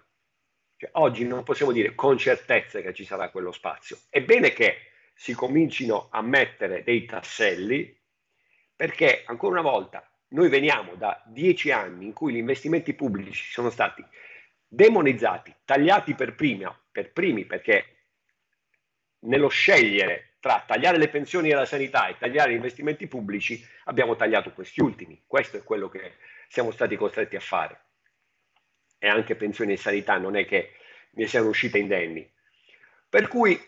Cioè, oggi non possiamo dire con certezza che ci sarà quello spazio. È bene che si comincino a mettere dei tasselli, perché ancora una volta noi veniamo da dieci anni in cui gli investimenti pubblici sono stati demonizzati, tagliati per prima, per primi, perché nello scegliere tra tagliare le pensioni e la sanità e tagliare gli investimenti pubblici, abbiamo tagliato questi ultimi. Questo è quello che siamo stati costretti a fare. E anche pensioni e sanità non è che ne siano uscite indenni. Per cui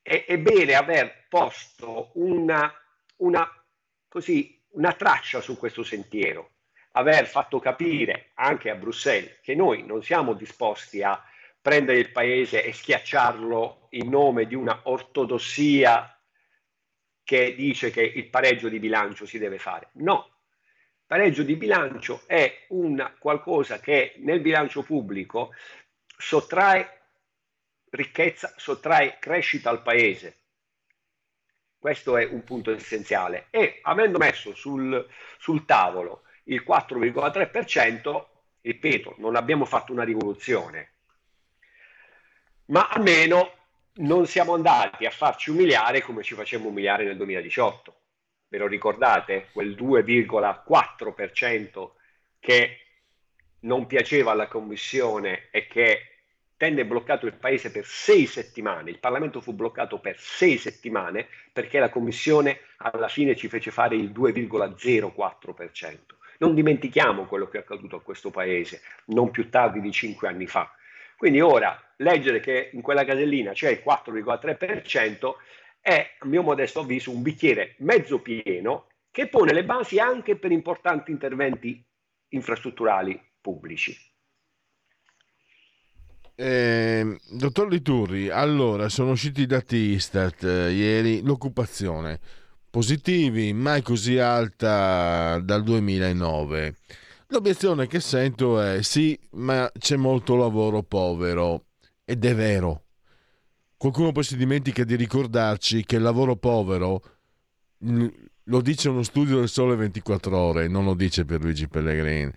è, è bene aver posto una, una, così, una traccia su questo sentiero, aver fatto capire anche a Bruxelles che noi non siamo disposti a prendere il paese e schiacciarlo in nome di una ortodossia che dice che il pareggio di bilancio si deve fare. No, il pareggio di bilancio è una qualcosa che nel bilancio pubblico sottrae ricchezza, sottrae crescita al paese. Questo è un punto essenziale. E avendo messo sul, sul tavolo il quattro virgola tre per cento, ripeto, non abbiamo fatto una rivoluzione, ma almeno non siamo andati a farci umiliare come ci facemmo umiliare nel duemiladiciotto. Ve lo ricordate? Quel due virgola quattro per cento che non piaceva alla Commissione e che tenne bloccato il Paese per sei settimane. Il Parlamento fu bloccato per sei settimane perché la Commissione alla fine ci fece fare il due virgola zero quattro per cento. Non dimentichiamo quello che è accaduto a questo Paese non più tardi di cinque anni fa. Quindi ora leggere che in quella casellina c'è il quattro virgola tre per cento è, a mio modesto avviso, un bicchiere mezzo pieno che pone le basi anche per importanti interventi infrastrutturali pubblici. Eh, dottor Liturri, allora sono usciti i dati Istat eh, ieri, l'occupazione positivi mai così alta dal duemilanove. L'obiezione che sento è sì, ma c'è molto lavoro povero, ed è vero. Qualcuno poi si dimentica di ricordarci che il lavoro povero lo dice uno studio del Sole ventiquattro ore, non lo dice Pierluigi Pellegrini.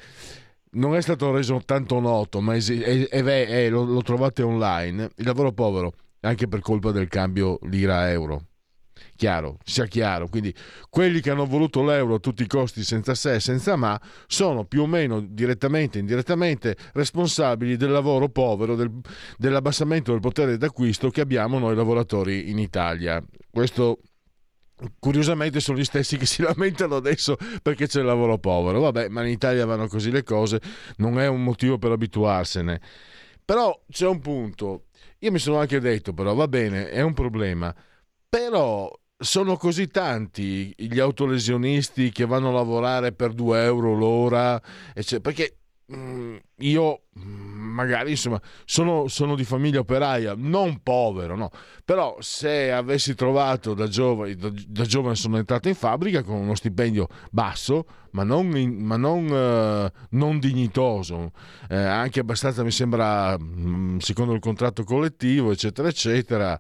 Non è stato reso tanto noto, ma es- è, è, è, lo, lo trovate online. Il lavoro povero, anche per colpa del cambio lira-euro. Chiaro, sia chiaro, quindi quelli che hanno voluto l'euro a tutti i costi, senza se e senza ma, sono più o meno direttamente e indirettamente responsabili del lavoro povero, del, dell'abbassamento del potere d'acquisto che abbiamo noi lavoratori in Italia. Questo curiosamente sono gli stessi che si lamentano adesso perché c'è il lavoro povero. Vabbè, ma in Italia vanno così le cose, non è un motivo per abituarsene. Però c'è un punto, io mi sono anche detto però va bene, è un problema, però sono così tanti gli autolesionisti che vanno a lavorare per due euro l'ora, eccetera, perché mh, io magari insomma sono, sono di famiglia operaia, non povero, no, però se avessi trovato da giovane, da, da giovane sono entrato in fabbrica con uno stipendio basso, ma non, ma non, eh, non dignitoso, eh, anche abbastanza mi sembra mh, secondo il contratto collettivo, eccetera, eccetera.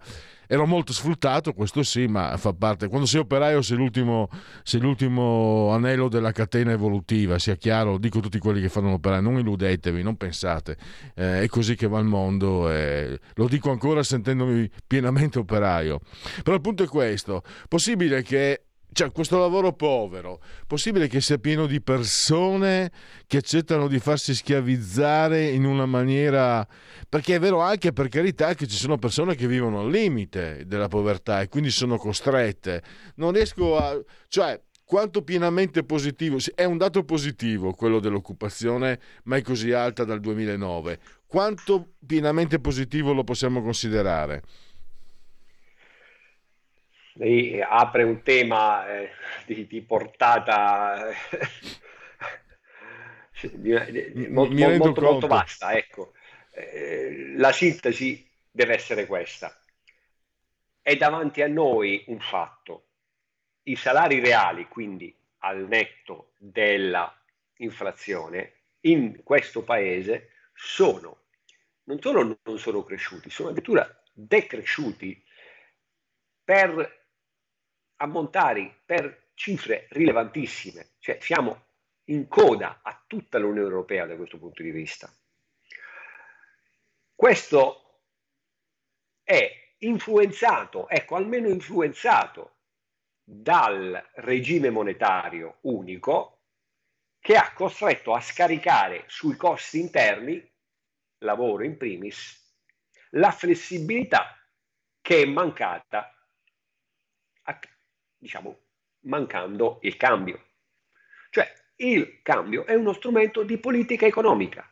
Ero molto sfruttato, questo sì, ma fa parte. Quando sei operaio sei l'ultimo, sei l'ultimo anello della catena evolutiva, sia chiaro, dico tutti quelli che fanno l'operaio, non illudetevi, non pensate, eh, è così che va il mondo, eh. Lo dico ancora sentendomi pienamente operaio. Però il punto è questo, possibile che, cioè, questo lavoro povero, possibile che sia pieno di persone che accettano di farsi schiavizzare in una maniera, perché è vero anche, per carità, che ci sono persone che vivono al limite della povertà e quindi sono costrette. Non riesco a, cioè, quanto pienamente positivo, è un dato positivo quello dell'occupazione mai così alta dal duemilanove, quanto pienamente positivo lo possiamo considerare? Lei apre un tema eh, di, di portata di, di, di, mo, mo, molto, molto vasta. Ecco. Eh, la sintesi deve essere questa. È davanti a noi un fatto. I salari reali, quindi al netto della inflazione, in questo Paese sono, non solo non sono cresciuti, sono addirittura decresciuti per ammontari, per cifre rilevantissime, cioè siamo in coda a tutta l'Unione Europea da questo punto di vista. Questo è influenzato, ecco, almeno influenzato dal regime monetario unico che ha costretto a scaricare sui costi interni, lavoro in primis, la flessibilità che è mancata, diciamo, mancando il cambio. Cioè il cambio è uno strumento di politica economica,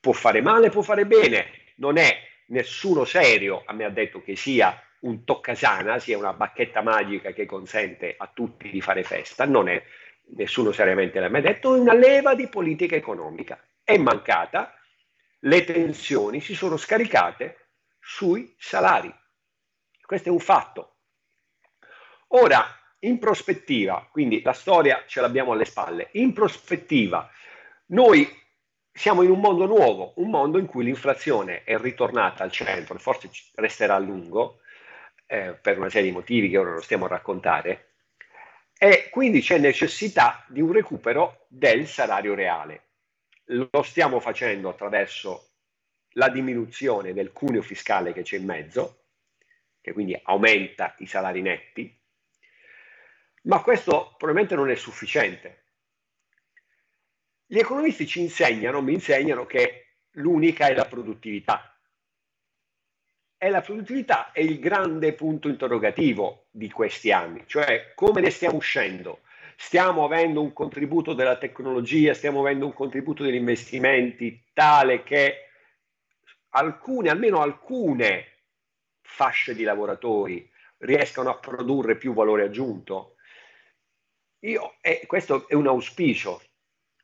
può fare male, può fare bene, non è nessuno serio a me ha detto che sia un toccasana, sia una bacchetta magica che consente a tutti di fare festa, non è, nessuno seriamente l'ha mai detto, è una leva di politica economica, è mancata, le tensioni si sono scaricate sui salari, questo è un fatto. Ora, in prospettiva, quindi la storia ce l'abbiamo alle spalle, in prospettiva noi siamo in un mondo nuovo, un mondo in cui l'inflazione è ritornata al centro, forse resterà a lungo, eh, per una serie di motivi che ora non stiamo a raccontare, e quindi c'è necessità di un recupero del salario reale. lo stiamo facendo attraverso la diminuzione del cuneo fiscale che c'è in mezzo, che quindi aumenta i salari netti, ma questo probabilmente non è sufficiente. Gli economisti ci insegnano, mi insegnano che l'unica è la produttività. E la produttività è il grande punto interrogativo di questi anni, cioè come ne stiamo uscendo? Stiamo avendo un contributo della tecnologia, stiamo avendo un contributo degli investimenti tale che alcune, almeno alcune fasce di lavoratori riescano a produrre più valore aggiunto. Io, eh, questo è un auspicio,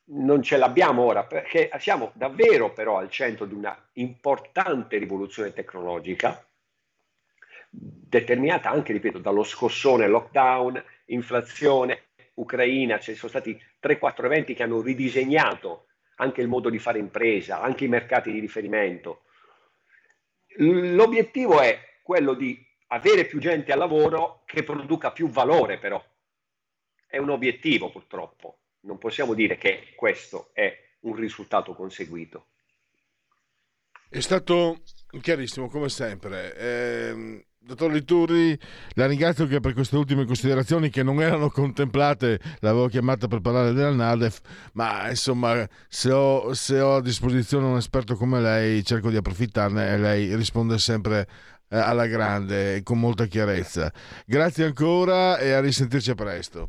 non ce l'abbiamo ora perché siamo davvero però al centro di una importante rivoluzione tecnologica determinata anche, ripeto, dallo scossone lockdown, inflazione, Ucraina, ci sono stati tre quattro eventi che hanno ridisegnato anche il modo di fare impresa, anche i mercati di riferimento. L'obiettivo è quello di avere più gente al lavoro che produca più valore, però è un obiettivo purtroppo, non possiamo dire che questo è un risultato conseguito. È stato chiarissimo come sempre. Eh... Dottor Liturri, la ringrazio anche per queste ultime considerazioni che non erano contemplate, l'avevo chiamata per parlare della Nadef, ma insomma se ho, se ho a disposizione un esperto come lei cerco di approfittarne e lei risponde sempre alla grande e con molta chiarezza. Grazie ancora e a risentirci presto.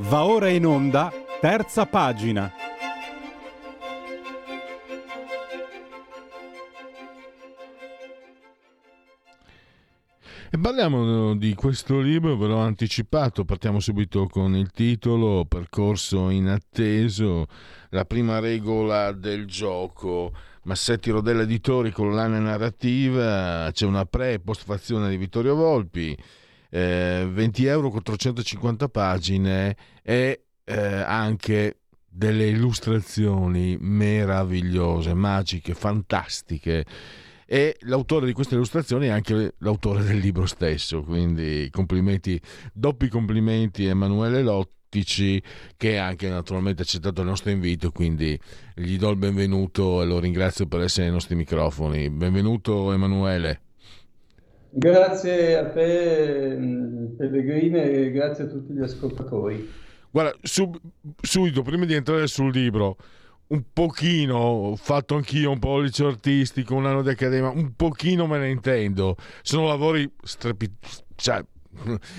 Va ora in onda Terza Pagina. E parliamo di questo libro, ve l'ho anticipato, partiamo subito con il titolo, Percorso inatteso, la prima regola del gioco. Massetti Rodella Editori, collana narrativa, c'è una pre e postfazione di Vittorio Volpi, eh, venti euro, quattrocentocinquanta pagine e eh, anche delle illustrazioni meravigliose, magiche, fantastiche. E l'autore di queste illustrazioni è anche l'autore del libro stesso, quindi complimenti, doppi complimenti a Emanuele Lottici, che anche naturalmente ha accettato il nostro invito, quindi gli do il benvenuto e lo ringrazio per essere ai nostri microfoni. Benvenuto Emanuele. Grazie a te Pellegrini e grazie a tutti gli ascoltatori. Guarda, sub, subito prima di entrare sul libro, un pochino, ho fatto anch'io un pollice artistico, un anno di accademia, un pochino me ne intendo, sono lavori strepitosi, cioè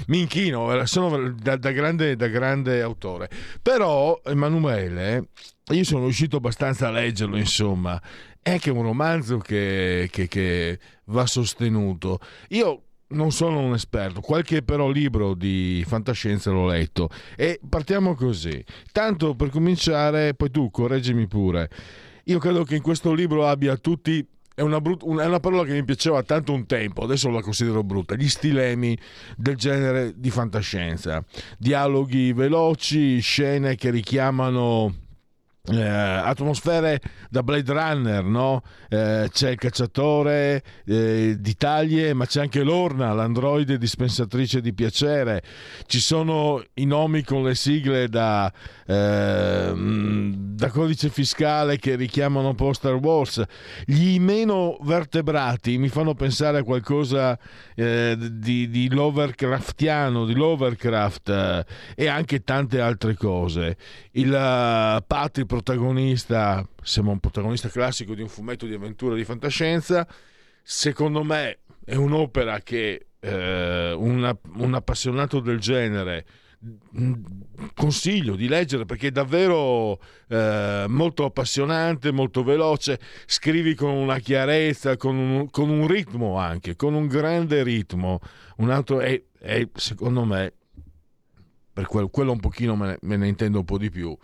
mi inchino, sono da, da, grande, da grande autore, però Emanuele, io sono riuscito abbastanza a leggerlo, insomma è anche un romanzo che, che, che va sostenuto. Io non sono un esperto, qualche però libro di fantascienza l'ho letto e partiamo così. Tanto per cominciare, poi tu correggimi pure. Io credo che in questo libro abbia tutti, è una, brut, un, è una parola che mi piaceva tanto un tempo, adesso la considero brutta, gli stilemi del genere di fantascienza. Dialoghi veloci, scene che richiamano Eh, atmosfere da Blade Runner, no? Eh, c'è il cacciatore eh, di taglie, ma c'è anche l'Orna, l'androide dispensatrice di piacere, ci sono i nomi con le sigle da, eh, da codice fiscale che richiamano un po' Star Wars. Gli meno vertebrati mi fanno pensare a qualcosa eh, di, di Lovecraftiano, di Lovecraft eh, e anche tante altre cose. Il uh, Patri protagonista, siamo un protagonista classico di un fumetto di avventura di fantascienza, secondo me è un'opera che eh, una, un appassionato del genere consiglio di leggere perché è davvero eh, molto appassionante, molto veloce, scrivi con una chiarezza, con un, con un ritmo anche, con un grande ritmo, un altro è, è secondo me, per quello, quello un pochino me ne, me ne intendo un po' di più.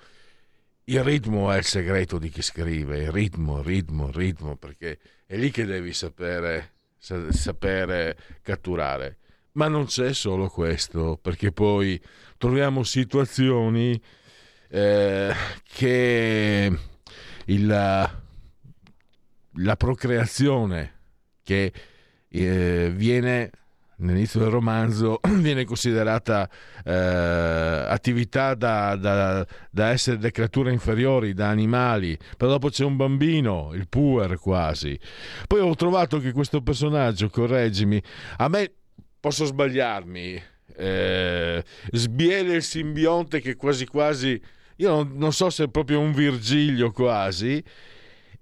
Il ritmo è il segreto di chi scrive, il ritmo, il ritmo, il ritmo, perché è lì che devi sapere, sa- sapere catturare. Ma non c'è solo questo, perché poi troviamo situazioni eh, che il, la, la procreazione che eh, viene nell'inizio del romanzo viene considerata eh, attività da, da, da essere da creature inferiori, da animali, però dopo c'è un bambino, il puer quasi. Poi ho trovato che questo personaggio, correggimi, a me posso sbagliarmi, eh, sbiele il simbionte che quasi quasi, io non, non so se è proprio un Virgilio quasi,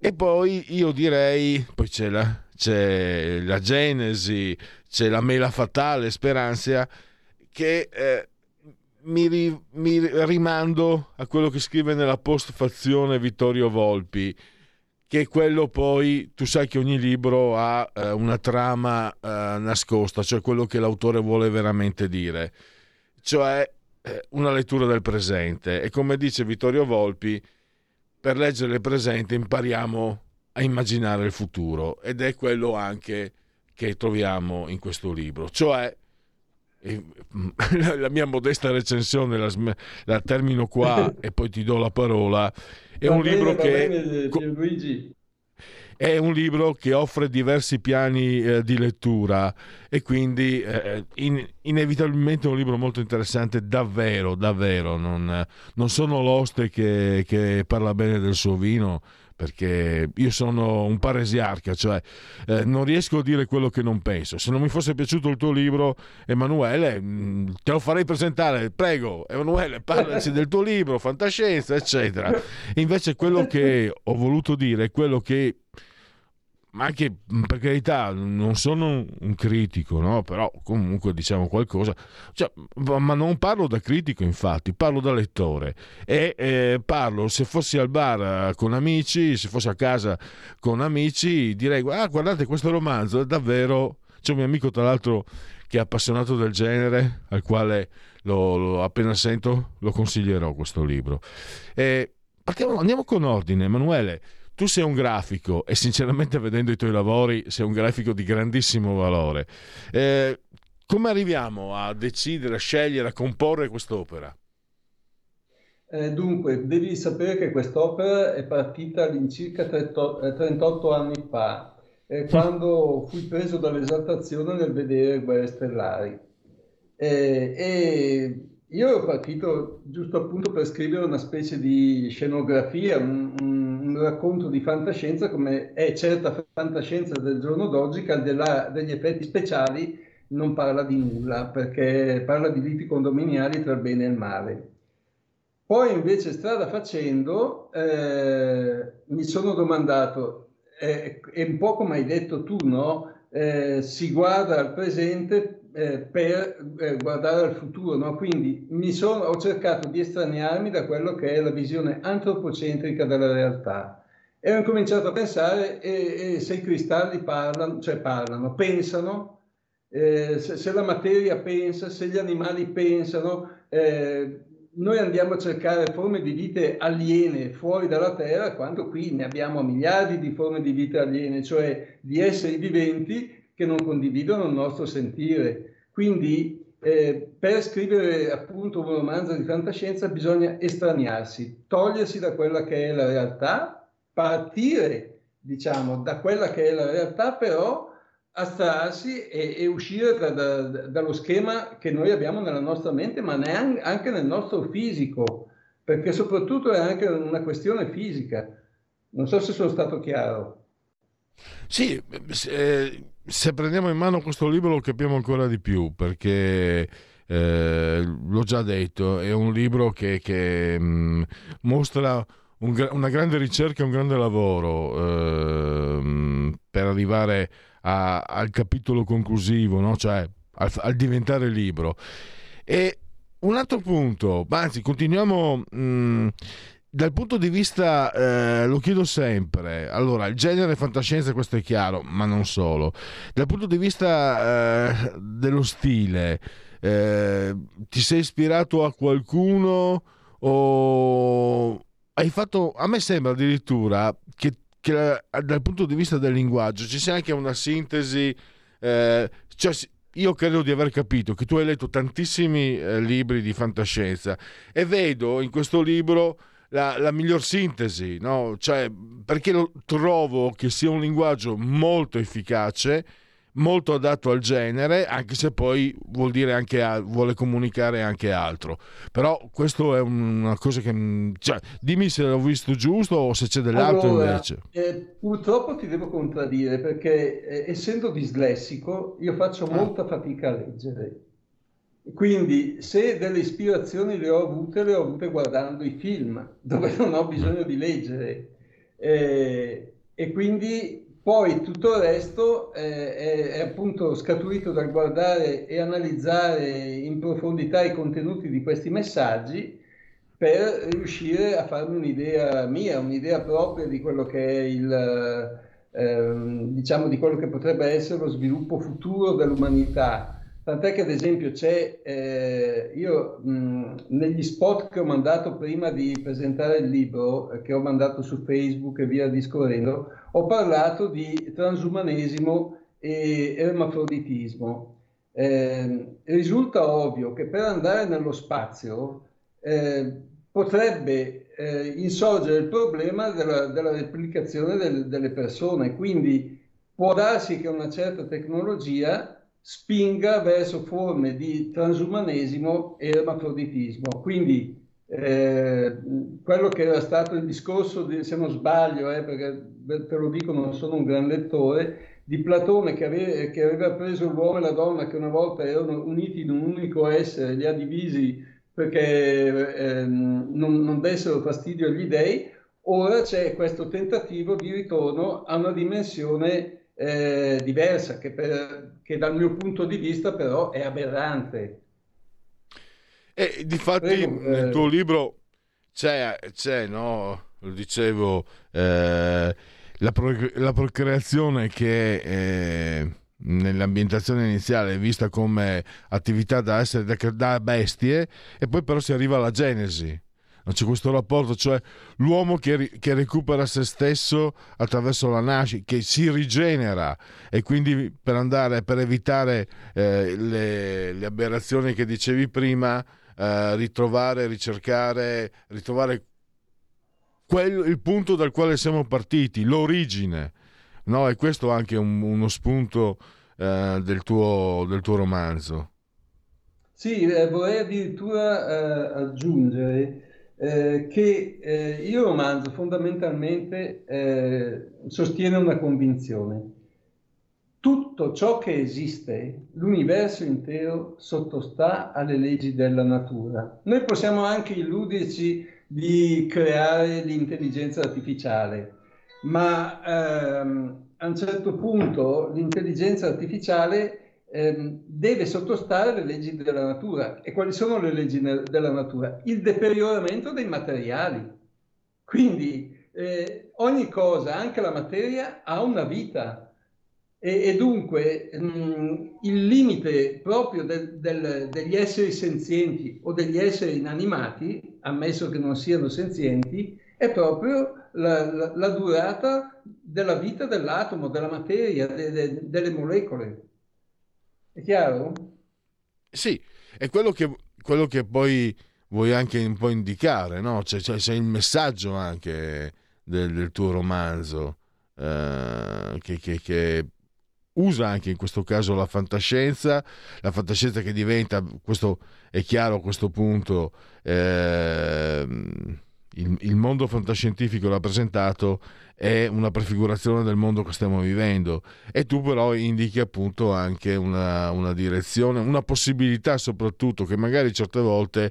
e poi io direi, poi c'è la... c'è la Genesi, c'è la Mela Fatale, Speranzia, che eh, mi, ri, mi rimando a quello che scrive nella postfazione Vittorio Volpi, che è quello poi, tu sai che ogni libro ha eh, una trama eh, nascosta, cioè quello che l'autore vuole veramente dire, cioè eh, una lettura del presente. E come dice Vittorio Volpi, per leggere il presente impariamo a immaginare il futuro, ed è quello anche che troviamo in questo libro, cioè la mia modesta recensione la, sm- la termino qua e poi ti do la parola. È un libro che è un libro che offre diversi piani eh, di lettura e quindi eh, in, inevitabilmente è un libro molto interessante, davvero davvero non, non sono l'oste che, che parla bene del suo vino, perché io sono un paresiarca, cioè eh, non riesco a dire quello che non penso. Se non mi fosse piaciuto il tuo libro, Emanuele, mh, te lo farei presentare, prego Emanuele, parlaci del tuo libro, fantascienza eccetera. E invece quello che ho voluto dire è quello che ma anche, per carità, non sono un critico, no? Però comunque diciamo qualcosa, cioè, ma non parlo da critico, infatti parlo da lettore, e eh, parlo, se fossi al bar con amici, se fossi a casa con amici, direi: ah, guardate, questo romanzo è davvero... C'è un mio amico, tra l'altro, che è appassionato del genere, al quale lo, lo appena sento lo consiglierò questo libro. E partiamo, andiamo con ordine. Emanuele, tu sei un grafico e sinceramente, vedendo i tuoi lavori, sei un grafico di grandissimo valore. Eh, come arriviamo a decidere, a scegliere, a comporre quest'opera? Eh, dunque, devi sapere che quest'opera è partita all'incirca trentotto anni fa, eh, quando fui preso dall'esaltazione nel vedere Guerre Stellari. Eh, e... Io ero partito giusto appunto per scrivere una specie di scenografia, un, un racconto di fantascienza, come è certa fantascienza del giorno d'oggi, che al di là degli effetti speciali non parla di nulla, perché parla di liti condominiali tra il bene e il male. Poi invece, strada facendo, eh, mi sono domandato, eh, e un po' come hai detto tu, no? Eh, si guarda al presente Eh, per eh, guardare al futuro, no? Quindi mi sono, ho cercato di estraniarmi da quello che è la visione antropocentrica della realtà, e ho incominciato a pensare e, e se i cristalli parlano, cioè parlano, pensano, eh, se, se la materia pensa, se gli animali pensano, eh, noi andiamo a cercare forme di vite aliene fuori dalla Terra, quando qui ne abbiamo miliardi di forme di vite aliene, cioè di esseri viventi che non condividono il nostro sentire. Quindi eh, per scrivere appunto un romanzo di fantascienza bisogna estraniarsi, togliersi da quella che è la realtà, partire diciamo da quella che è la realtà, però astrarsi e, e uscire da, da, dallo schema che noi abbiamo nella nostra mente, ma neanche, anche nel nostro fisico, perché soprattutto è anche una questione fisica. Non so se sono stato chiaro. Sì, eh... se prendiamo in mano questo libro lo capiamo ancora di più, perché eh, l'ho già detto, è un libro che, che mh, mostra un, una grande ricerca, un grande lavoro eh, per arrivare a, al capitolo conclusivo, no? Cioè al, al diventare libro. E un altro punto, anzi continuiamo mh, dal punto di vista, eh, lo chiedo sempre, allora il genere fantascienza, questo è chiaro, ma non solo. Dal punto di vista eh, dello stile, eh, ti sei ispirato a qualcuno o hai fatto... A me sembra addirittura che, che la, dal punto di vista del linguaggio ci sia anche una sintesi, eh, cioè io credo di aver capito che tu hai letto tantissimi eh, libri di fantascienza e vedo in questo libro La, la miglior sintesi, no? Cioè, perché lo, trovo che sia un linguaggio molto efficace, molto adatto al genere, anche se poi vuol dire anche a, vuole comunicare anche altro. Però questo è una cosa che... Cioè, dimmi se l'ho visto giusto o se c'è dell'altro. Allora, invece eh, purtroppo ti devo contraddire, perché eh, essendo dislessico io faccio ah. molta fatica a leggere. Quindi se delle ispirazioni le ho avute, le ho avute guardando i film, dove non ho bisogno di leggere. Eh, e quindi poi tutto il resto eh, è, è appunto scaturito dal guardare e analizzare in profondità i contenuti di questi messaggi, per riuscire a farmi un'idea mia, un'idea propria di quello che è il, eh, diciamo, di quello che potrebbe essere lo sviluppo futuro dell'umanità. Tant'è che ad esempio c'è, eh, io mh, negli spot che ho mandato prima di presentare il libro, eh, che ho mandato su Facebook e via discorrendo, ho parlato di transumanesimo e ermafroditismo. Eh, risulta ovvio che per andare nello spazio eh, potrebbe eh, insorgere il problema della, della replicazione del, delle persone, quindi può darsi che una certa tecnologia spinga verso forme di transumanesimo e ermafroditismo. Quindi eh, quello che era stato il discorso, di, se non sbaglio, eh, perché te lo dico, non sono un gran lettore, di Platone, che, ave- che aveva preso l'uomo e la donna, che una volta erano uniti in un unico essere, li ha divisi perché eh, non, non dessero fastidio agli dei. ora c'è questo tentativo di ritorno a una dimensione eh, diversa, che, per, che dal mio punto di vista però è aberrante. E difatti Prego, nel eh... tuo libro c'è, c'è no? Lo dicevo, eh, la, pro- la procreazione che... Eh... nell'ambientazione iniziale è vista come attività da essere da, da bestie, e poi però si arriva alla genesi, non c'è questo rapporto, cioè l'uomo che, che recupera se stesso attraverso la nascita, che si rigenera, e quindi per andare per evitare eh, le, le aberrazioni che dicevi prima, eh, ritrovare, ricercare, ritrovare quel, il punto dal quale siamo partiti, l'origine. No, e questo è anche un, uno spunto eh, del, tuo, del tuo romanzo. Sì, eh, vorrei addirittura eh, aggiungere eh, che eh, il romanzo fondamentalmente eh, sostiene una convinzione. Tutto ciò che esiste, l'universo intero, sottostà alle leggi della natura. Noi possiamo anche illuderci di creare l'intelligenza artificiale, ma ehm, a un certo punto l'intelligenza artificiale ehm, deve sottostare alle leggi della natura. E quali sono le leggi ne- della natura? Il deterioramento dei materiali. Quindi eh, ogni cosa, anche la materia, ha una vita, e, e dunque mh, il limite proprio del, del, degli esseri senzienti o degli esseri inanimati, ammesso che non siano senzienti, è proprio La, la, la durata della vita dell'atomo, della materia, de, de, delle molecole. È chiaro? Sì, è quello che, quello che poi vuoi anche un po' indicare, no? Cioè, cioè, c'è il messaggio anche del, del tuo romanzo eh, che, che, che usa anche in questo caso la fantascienza, la fantascienza che diventa, questo è chiaro a questo punto, eh, Il, il mondo fantascientifico rappresentato è una prefigurazione del mondo che stiamo vivendo, e tu però indichi appunto anche una, una direzione, una possibilità, soprattutto che magari certe volte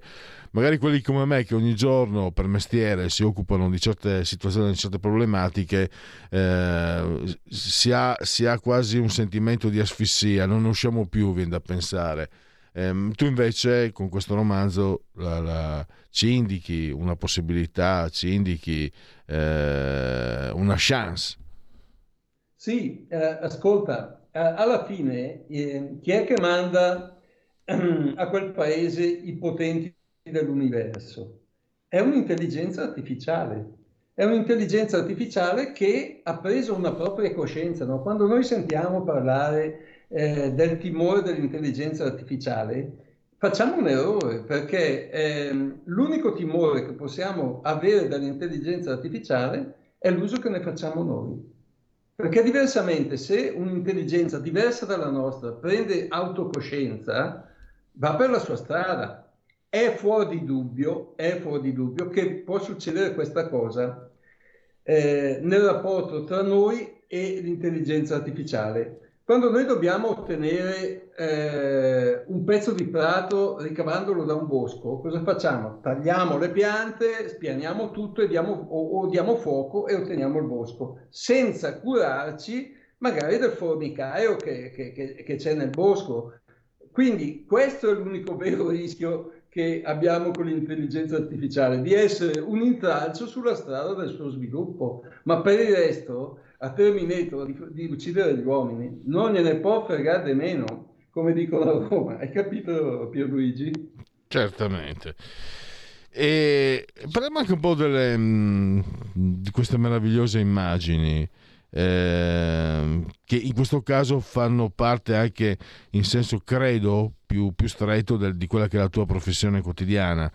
magari quelli come me che ogni giorno per mestiere si occupano di certe situazioni, di certe problematiche, eh, si ha, si ha quasi un sentimento di asfissia, non usciamo più, viene da pensare. Um, tu invece con questo romanzo la, la, ci indichi una possibilità, ci indichi eh, una chance. Sì, eh, ascolta, eh, alla fine eh, chi è che manda ehm, a quel paese i potenti dell'universo? È un'intelligenza artificiale, è un'intelligenza artificiale che ha preso una propria coscienza, no? Quando noi sentiamo parlare Eh, del timore dell'intelligenza artificiale, facciamo un errore, perché ehm, l'unico timore che possiamo avere dall'intelligenza artificiale è l'uso che ne facciamo noi. Perché diversamente, se un'intelligenza diversa dalla nostra prende autocoscienza, va per la sua strada. È fuori di dubbio, è fuori di dubbio che può succedere questa cosa eh, nel rapporto tra noi e l'intelligenza artificiale. Quando noi dobbiamo ottenere eh, un pezzo di prato ricavandolo da un bosco, cosa facciamo? Tagliamo le piante, spianiamo tutto e diamo, o, o diamo fuoco e otteniamo il bosco, senza curarci magari del formicaio che, che, che, che c'è nel bosco. Quindi questo è l'unico vero rischio che abbiamo con l'intelligenza artificiale, di essere un intralcio sulla strada del suo sviluppo, ma per il resto... a Terminator di, di uccidere gli uomini non gliene può fregare meno, come dicono a Roma. Hai capito, Pierluigi? Certamente. E parliamo anche un po' delle, di queste meravigliose immagini eh, che in questo caso fanno parte anche in senso, credo, più, più stretto del, di quella che è la tua professione quotidiana.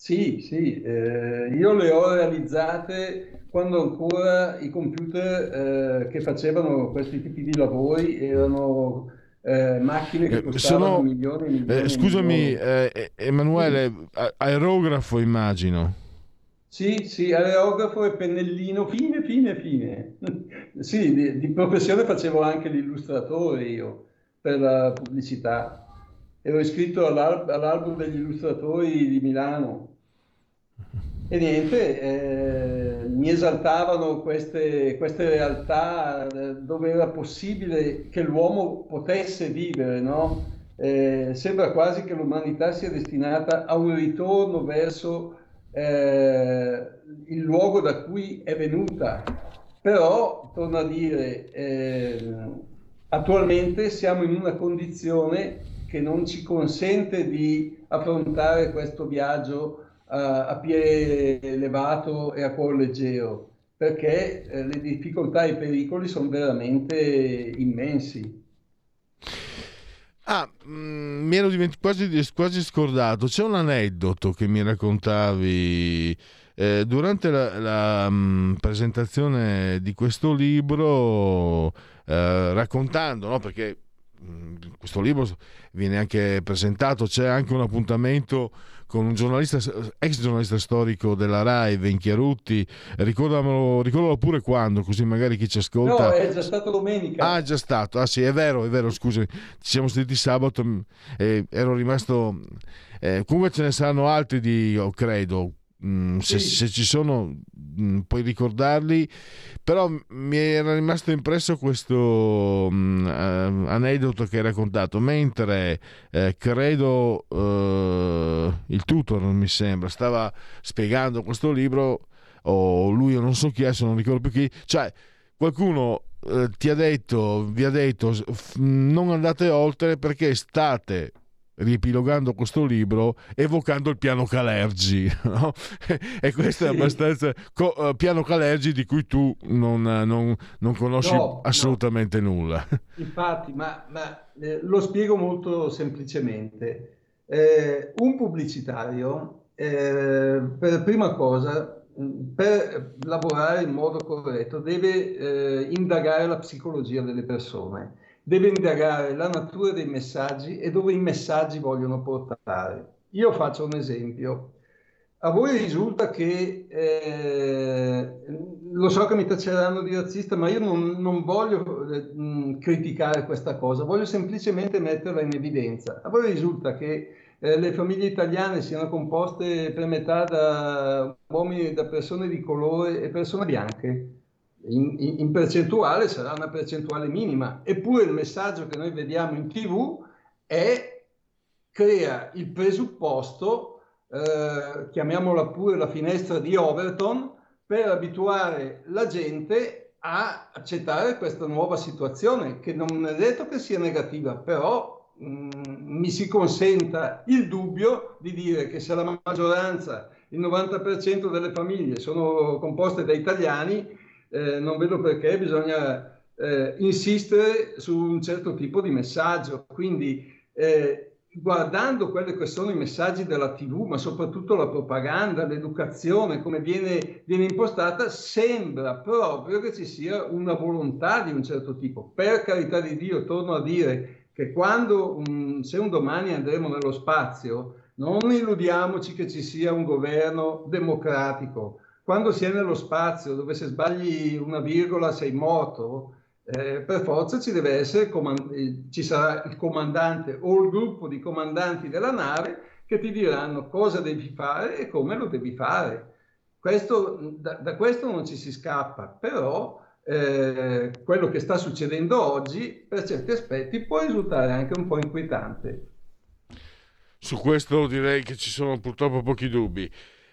Sì, sì, eh, io le ho realizzate quando ancora i computer eh, che facevano questi tipi di lavori erano eh, macchine che costavano Sono, milioni e milioni. Eh, scusami, milioni. Eh, Emanuele, sì. Aerografo immagino. Sì, sì, aerografo e pennellino, fine, fine, fine. Sì, di, di professione facevo anche l'illustratore io per la pubblicità. Ero iscritto all'albo degli illustratori di Milano. E niente, eh, mi esaltavano queste, queste realtà dove era possibile che l'uomo potesse vivere, no? Eh, sembra quasi che l'umanità sia destinata a un ritorno verso eh, il luogo da cui è venuta. Però, torno a dire, eh, attualmente siamo in una condizione che non ci consente di affrontare questo viaggio a piede elevato e a cuore leggero, perché le difficoltà e i pericoli sono veramente immensi. Ah, mh, mi ero divent- quasi, quasi scordato, c'è un aneddoto che mi raccontavi eh, durante la, la mh, presentazione di questo libro, eh, raccontando, no? Perché mh, questo libro viene anche presentato, c'è anche un appuntamento con un giornalista, ex giornalista storico della Rai, Venchiarutti, ricordamelo, ricordalo pure quando, così magari chi ci ascolta... No, è già stato domenica. Ah, già stato, ah sì, è vero, è vero, scusami, ci siamo sentiti sabato, eh, ero rimasto... Eh, comunque ce ne saranno altri di, oh, credo, mh, se, sì. se ci sono, mh, puoi ricordarli, però mi era rimasto impresso questo mh, aneddoto che hai raccontato, mentre eh, credo... Eh, il tutor, non mi sembra, stava spiegando questo libro, o lui o non so chi, adesso non ricordo più chi, cioè qualcuno eh, ti ha detto, vi ha detto f- non andate oltre perché state riepilogando questo libro evocando il piano Calergi, no? E questo sì. È abbastanza co- uh, piano Calergi di cui tu non, non, non conosci no, assolutamente no. nulla. Infatti, ma, ma eh, lo spiego molto semplicemente. Eh, un pubblicitario, eh, per prima cosa, per lavorare in modo corretto, deve eh, indagare la psicologia delle persone, deve indagare la natura dei messaggi e dove i messaggi vogliono portare. Io faccio un esempio. A voi risulta che, eh, lo so che mi taceranno di razzista, ma io non, non voglio eh, mh, criticare questa cosa, voglio semplicemente metterla in evidenza. A voi risulta che eh, le famiglie italiane siano composte per metà da uomini, da persone di colore e persone bianche? In, in, in percentuale sarà una percentuale minima, eppure il messaggio che noi vediamo in tivù è, crea il presupposto, Eh, chiamiamola pure la finestra di Overton, per abituare la gente a accettare questa nuova situazione, che non è detto che sia negativa, però mh, mi si consenta il dubbio di dire che se la maggioranza, il novanta per cento delle famiglie sono composte da italiani, eh, non vedo perché bisogna eh, insistere su un certo tipo di messaggio. Quindi eh, guardando quelli che sono i messaggi della tivù, ma soprattutto la propaganda, l'educazione, come viene, viene impostata, sembra proprio che ci sia una volontà di un certo tipo. Per carità di Dio, torno a dire che quando, um, se un domani andremo nello spazio, non illudiamoci che ci sia un governo democratico. Quando si è nello spazio, dove se sbagli una virgola sei morto, Eh, per forza ci deve essere comand- eh, ci sarà il comandante o il gruppo di comandanti della nave che ti diranno cosa devi fare e come lo devi fare. Questo, da, da questo non ci si scappa, però eh, quello che sta succedendo oggi per certi aspetti può risultare anche un po' inquietante. Su questo direi che ci sono purtroppo pochi dubbi.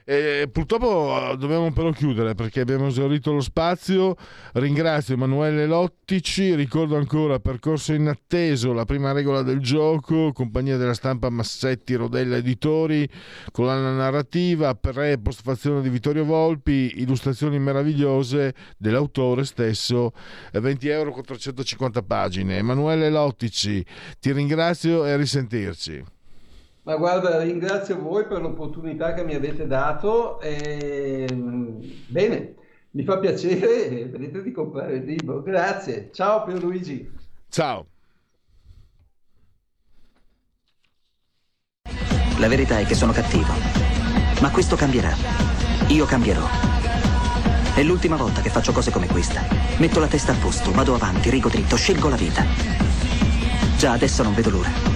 E purtroppo dobbiamo però chiudere perché abbiamo esaurito lo spazio. Ringrazio Emanuele Lottici, ricordo ancora Percorso inatteso, la prima regola del gioco, Compagnia della Stampa Massetti Rodella Editori, collana narrativa, pre e postfazione di Vittorio Volpi, illustrazioni meravigliose dell'autore stesso, venti euro, quattrocentocinquanta pagine. Emanuele Lottici, ti ringrazio e a risentirci. Ma guarda, ringrazio voi per l'opportunità che mi avete dato. E... Bene, mi fa piacere e vedete di comprare il libro. Grazie, ciao Pierluigi. Ciao. La verità è che sono cattivo, ma questo cambierà. Io cambierò. È l'ultima volta che faccio cose come questa. Metto la testa a posto, vado avanti, rigo dritto, scelgo la vita. Già adesso non vedo l'ora.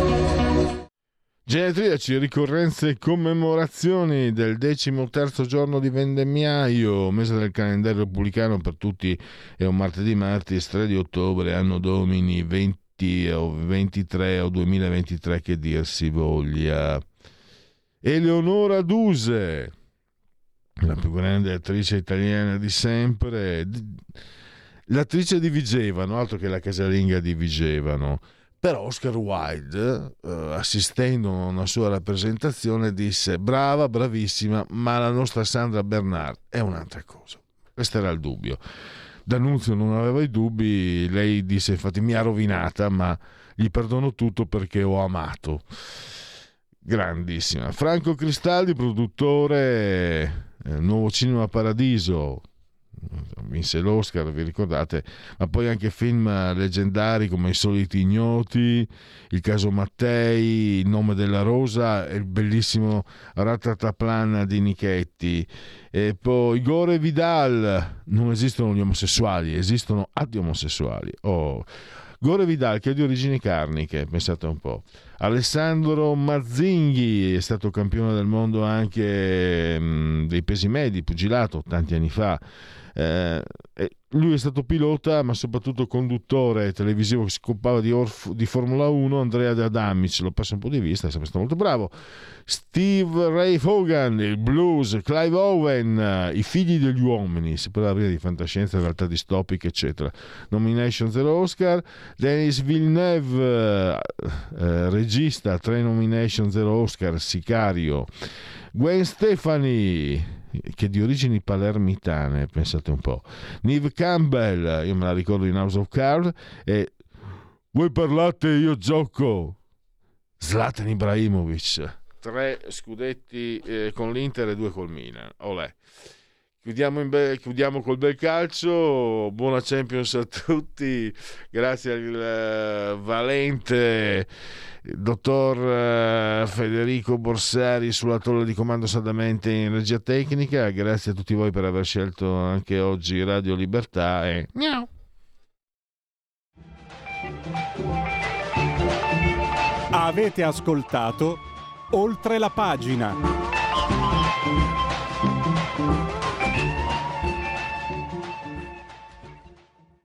Genetriaci, ricorrenze e commemorazioni del decimoterzo giorno di vendemmiaio, mese del calendario repubblicano per tutti, è un martedì martis tre di ottobre, anno domini venti o ventitré o duemilaventitré, che dir si voglia. Eleonora Duse, la più grande attrice italiana di sempre, l'attrice di Vigevano, altro che la casalinga di Vigevano. Però Oscar Wilde, assistendo a una sua rappresentazione, disse: brava, bravissima, ma la nostra Sandra Bernard è un'altra cosa. Questo era il dubbio. D'Annunzio non aveva i dubbi, lei disse infatti: mi ha rovinata, ma gli perdono tutto perché ho amato. Grandissima. Franco Cristaldi, produttore, Nuovo Cinema Paradiso, vinse l'Oscar, vi ricordate, ma poi anche film leggendari come I soliti ignoti, Il caso Mattei, Il nome della rosa e il bellissimo Ratataplan di Nichetti. E poi Igor Vidal, non esistono gli omosessuali, esistono atti omosessuali. Oh, Gore Vidal, che è di origini carniche, pensate un po'. Alessandro Mazzinghi è stato campione del mondo anche mh, dei pesi medi, pugilato, tanti anni fa. Eh, lui è stato pilota, ma soprattutto conduttore televisivo che si occupava di, Orf- di Formula uno, Andrea De Adamis, l'ho perso un po' di vista, è sempre stato molto bravo. Steve Ray Vaughan, il blues, Clive Owen, I figli degli uomini, si parla di fantascienza, realtà distopica, eccetera. Nomination zero Oscar. Denis Villeneuve, eh, regista, tre nomination zero Oscar, Sicario. Gwen Stefani, che è di origini palermitane, pensate un po'. Neve Campbell, io me la ricordo in House of Cards, e voi parlate, io gioco. Zlatan Ibrahimovic, tre scudetti eh, con l'Inter e due col Milan. Olè. Chiudiamo, in be- chiudiamo col bel calcio, buona Champions a tutti, grazie al uh, valente dottor uh, Federico Borsari sulla tolla di comando, saldamente in regia tecnica. Grazie a tutti voi per aver scelto anche oggi Radio Libertà e miau. Avete ascoltato Oltre la pagina.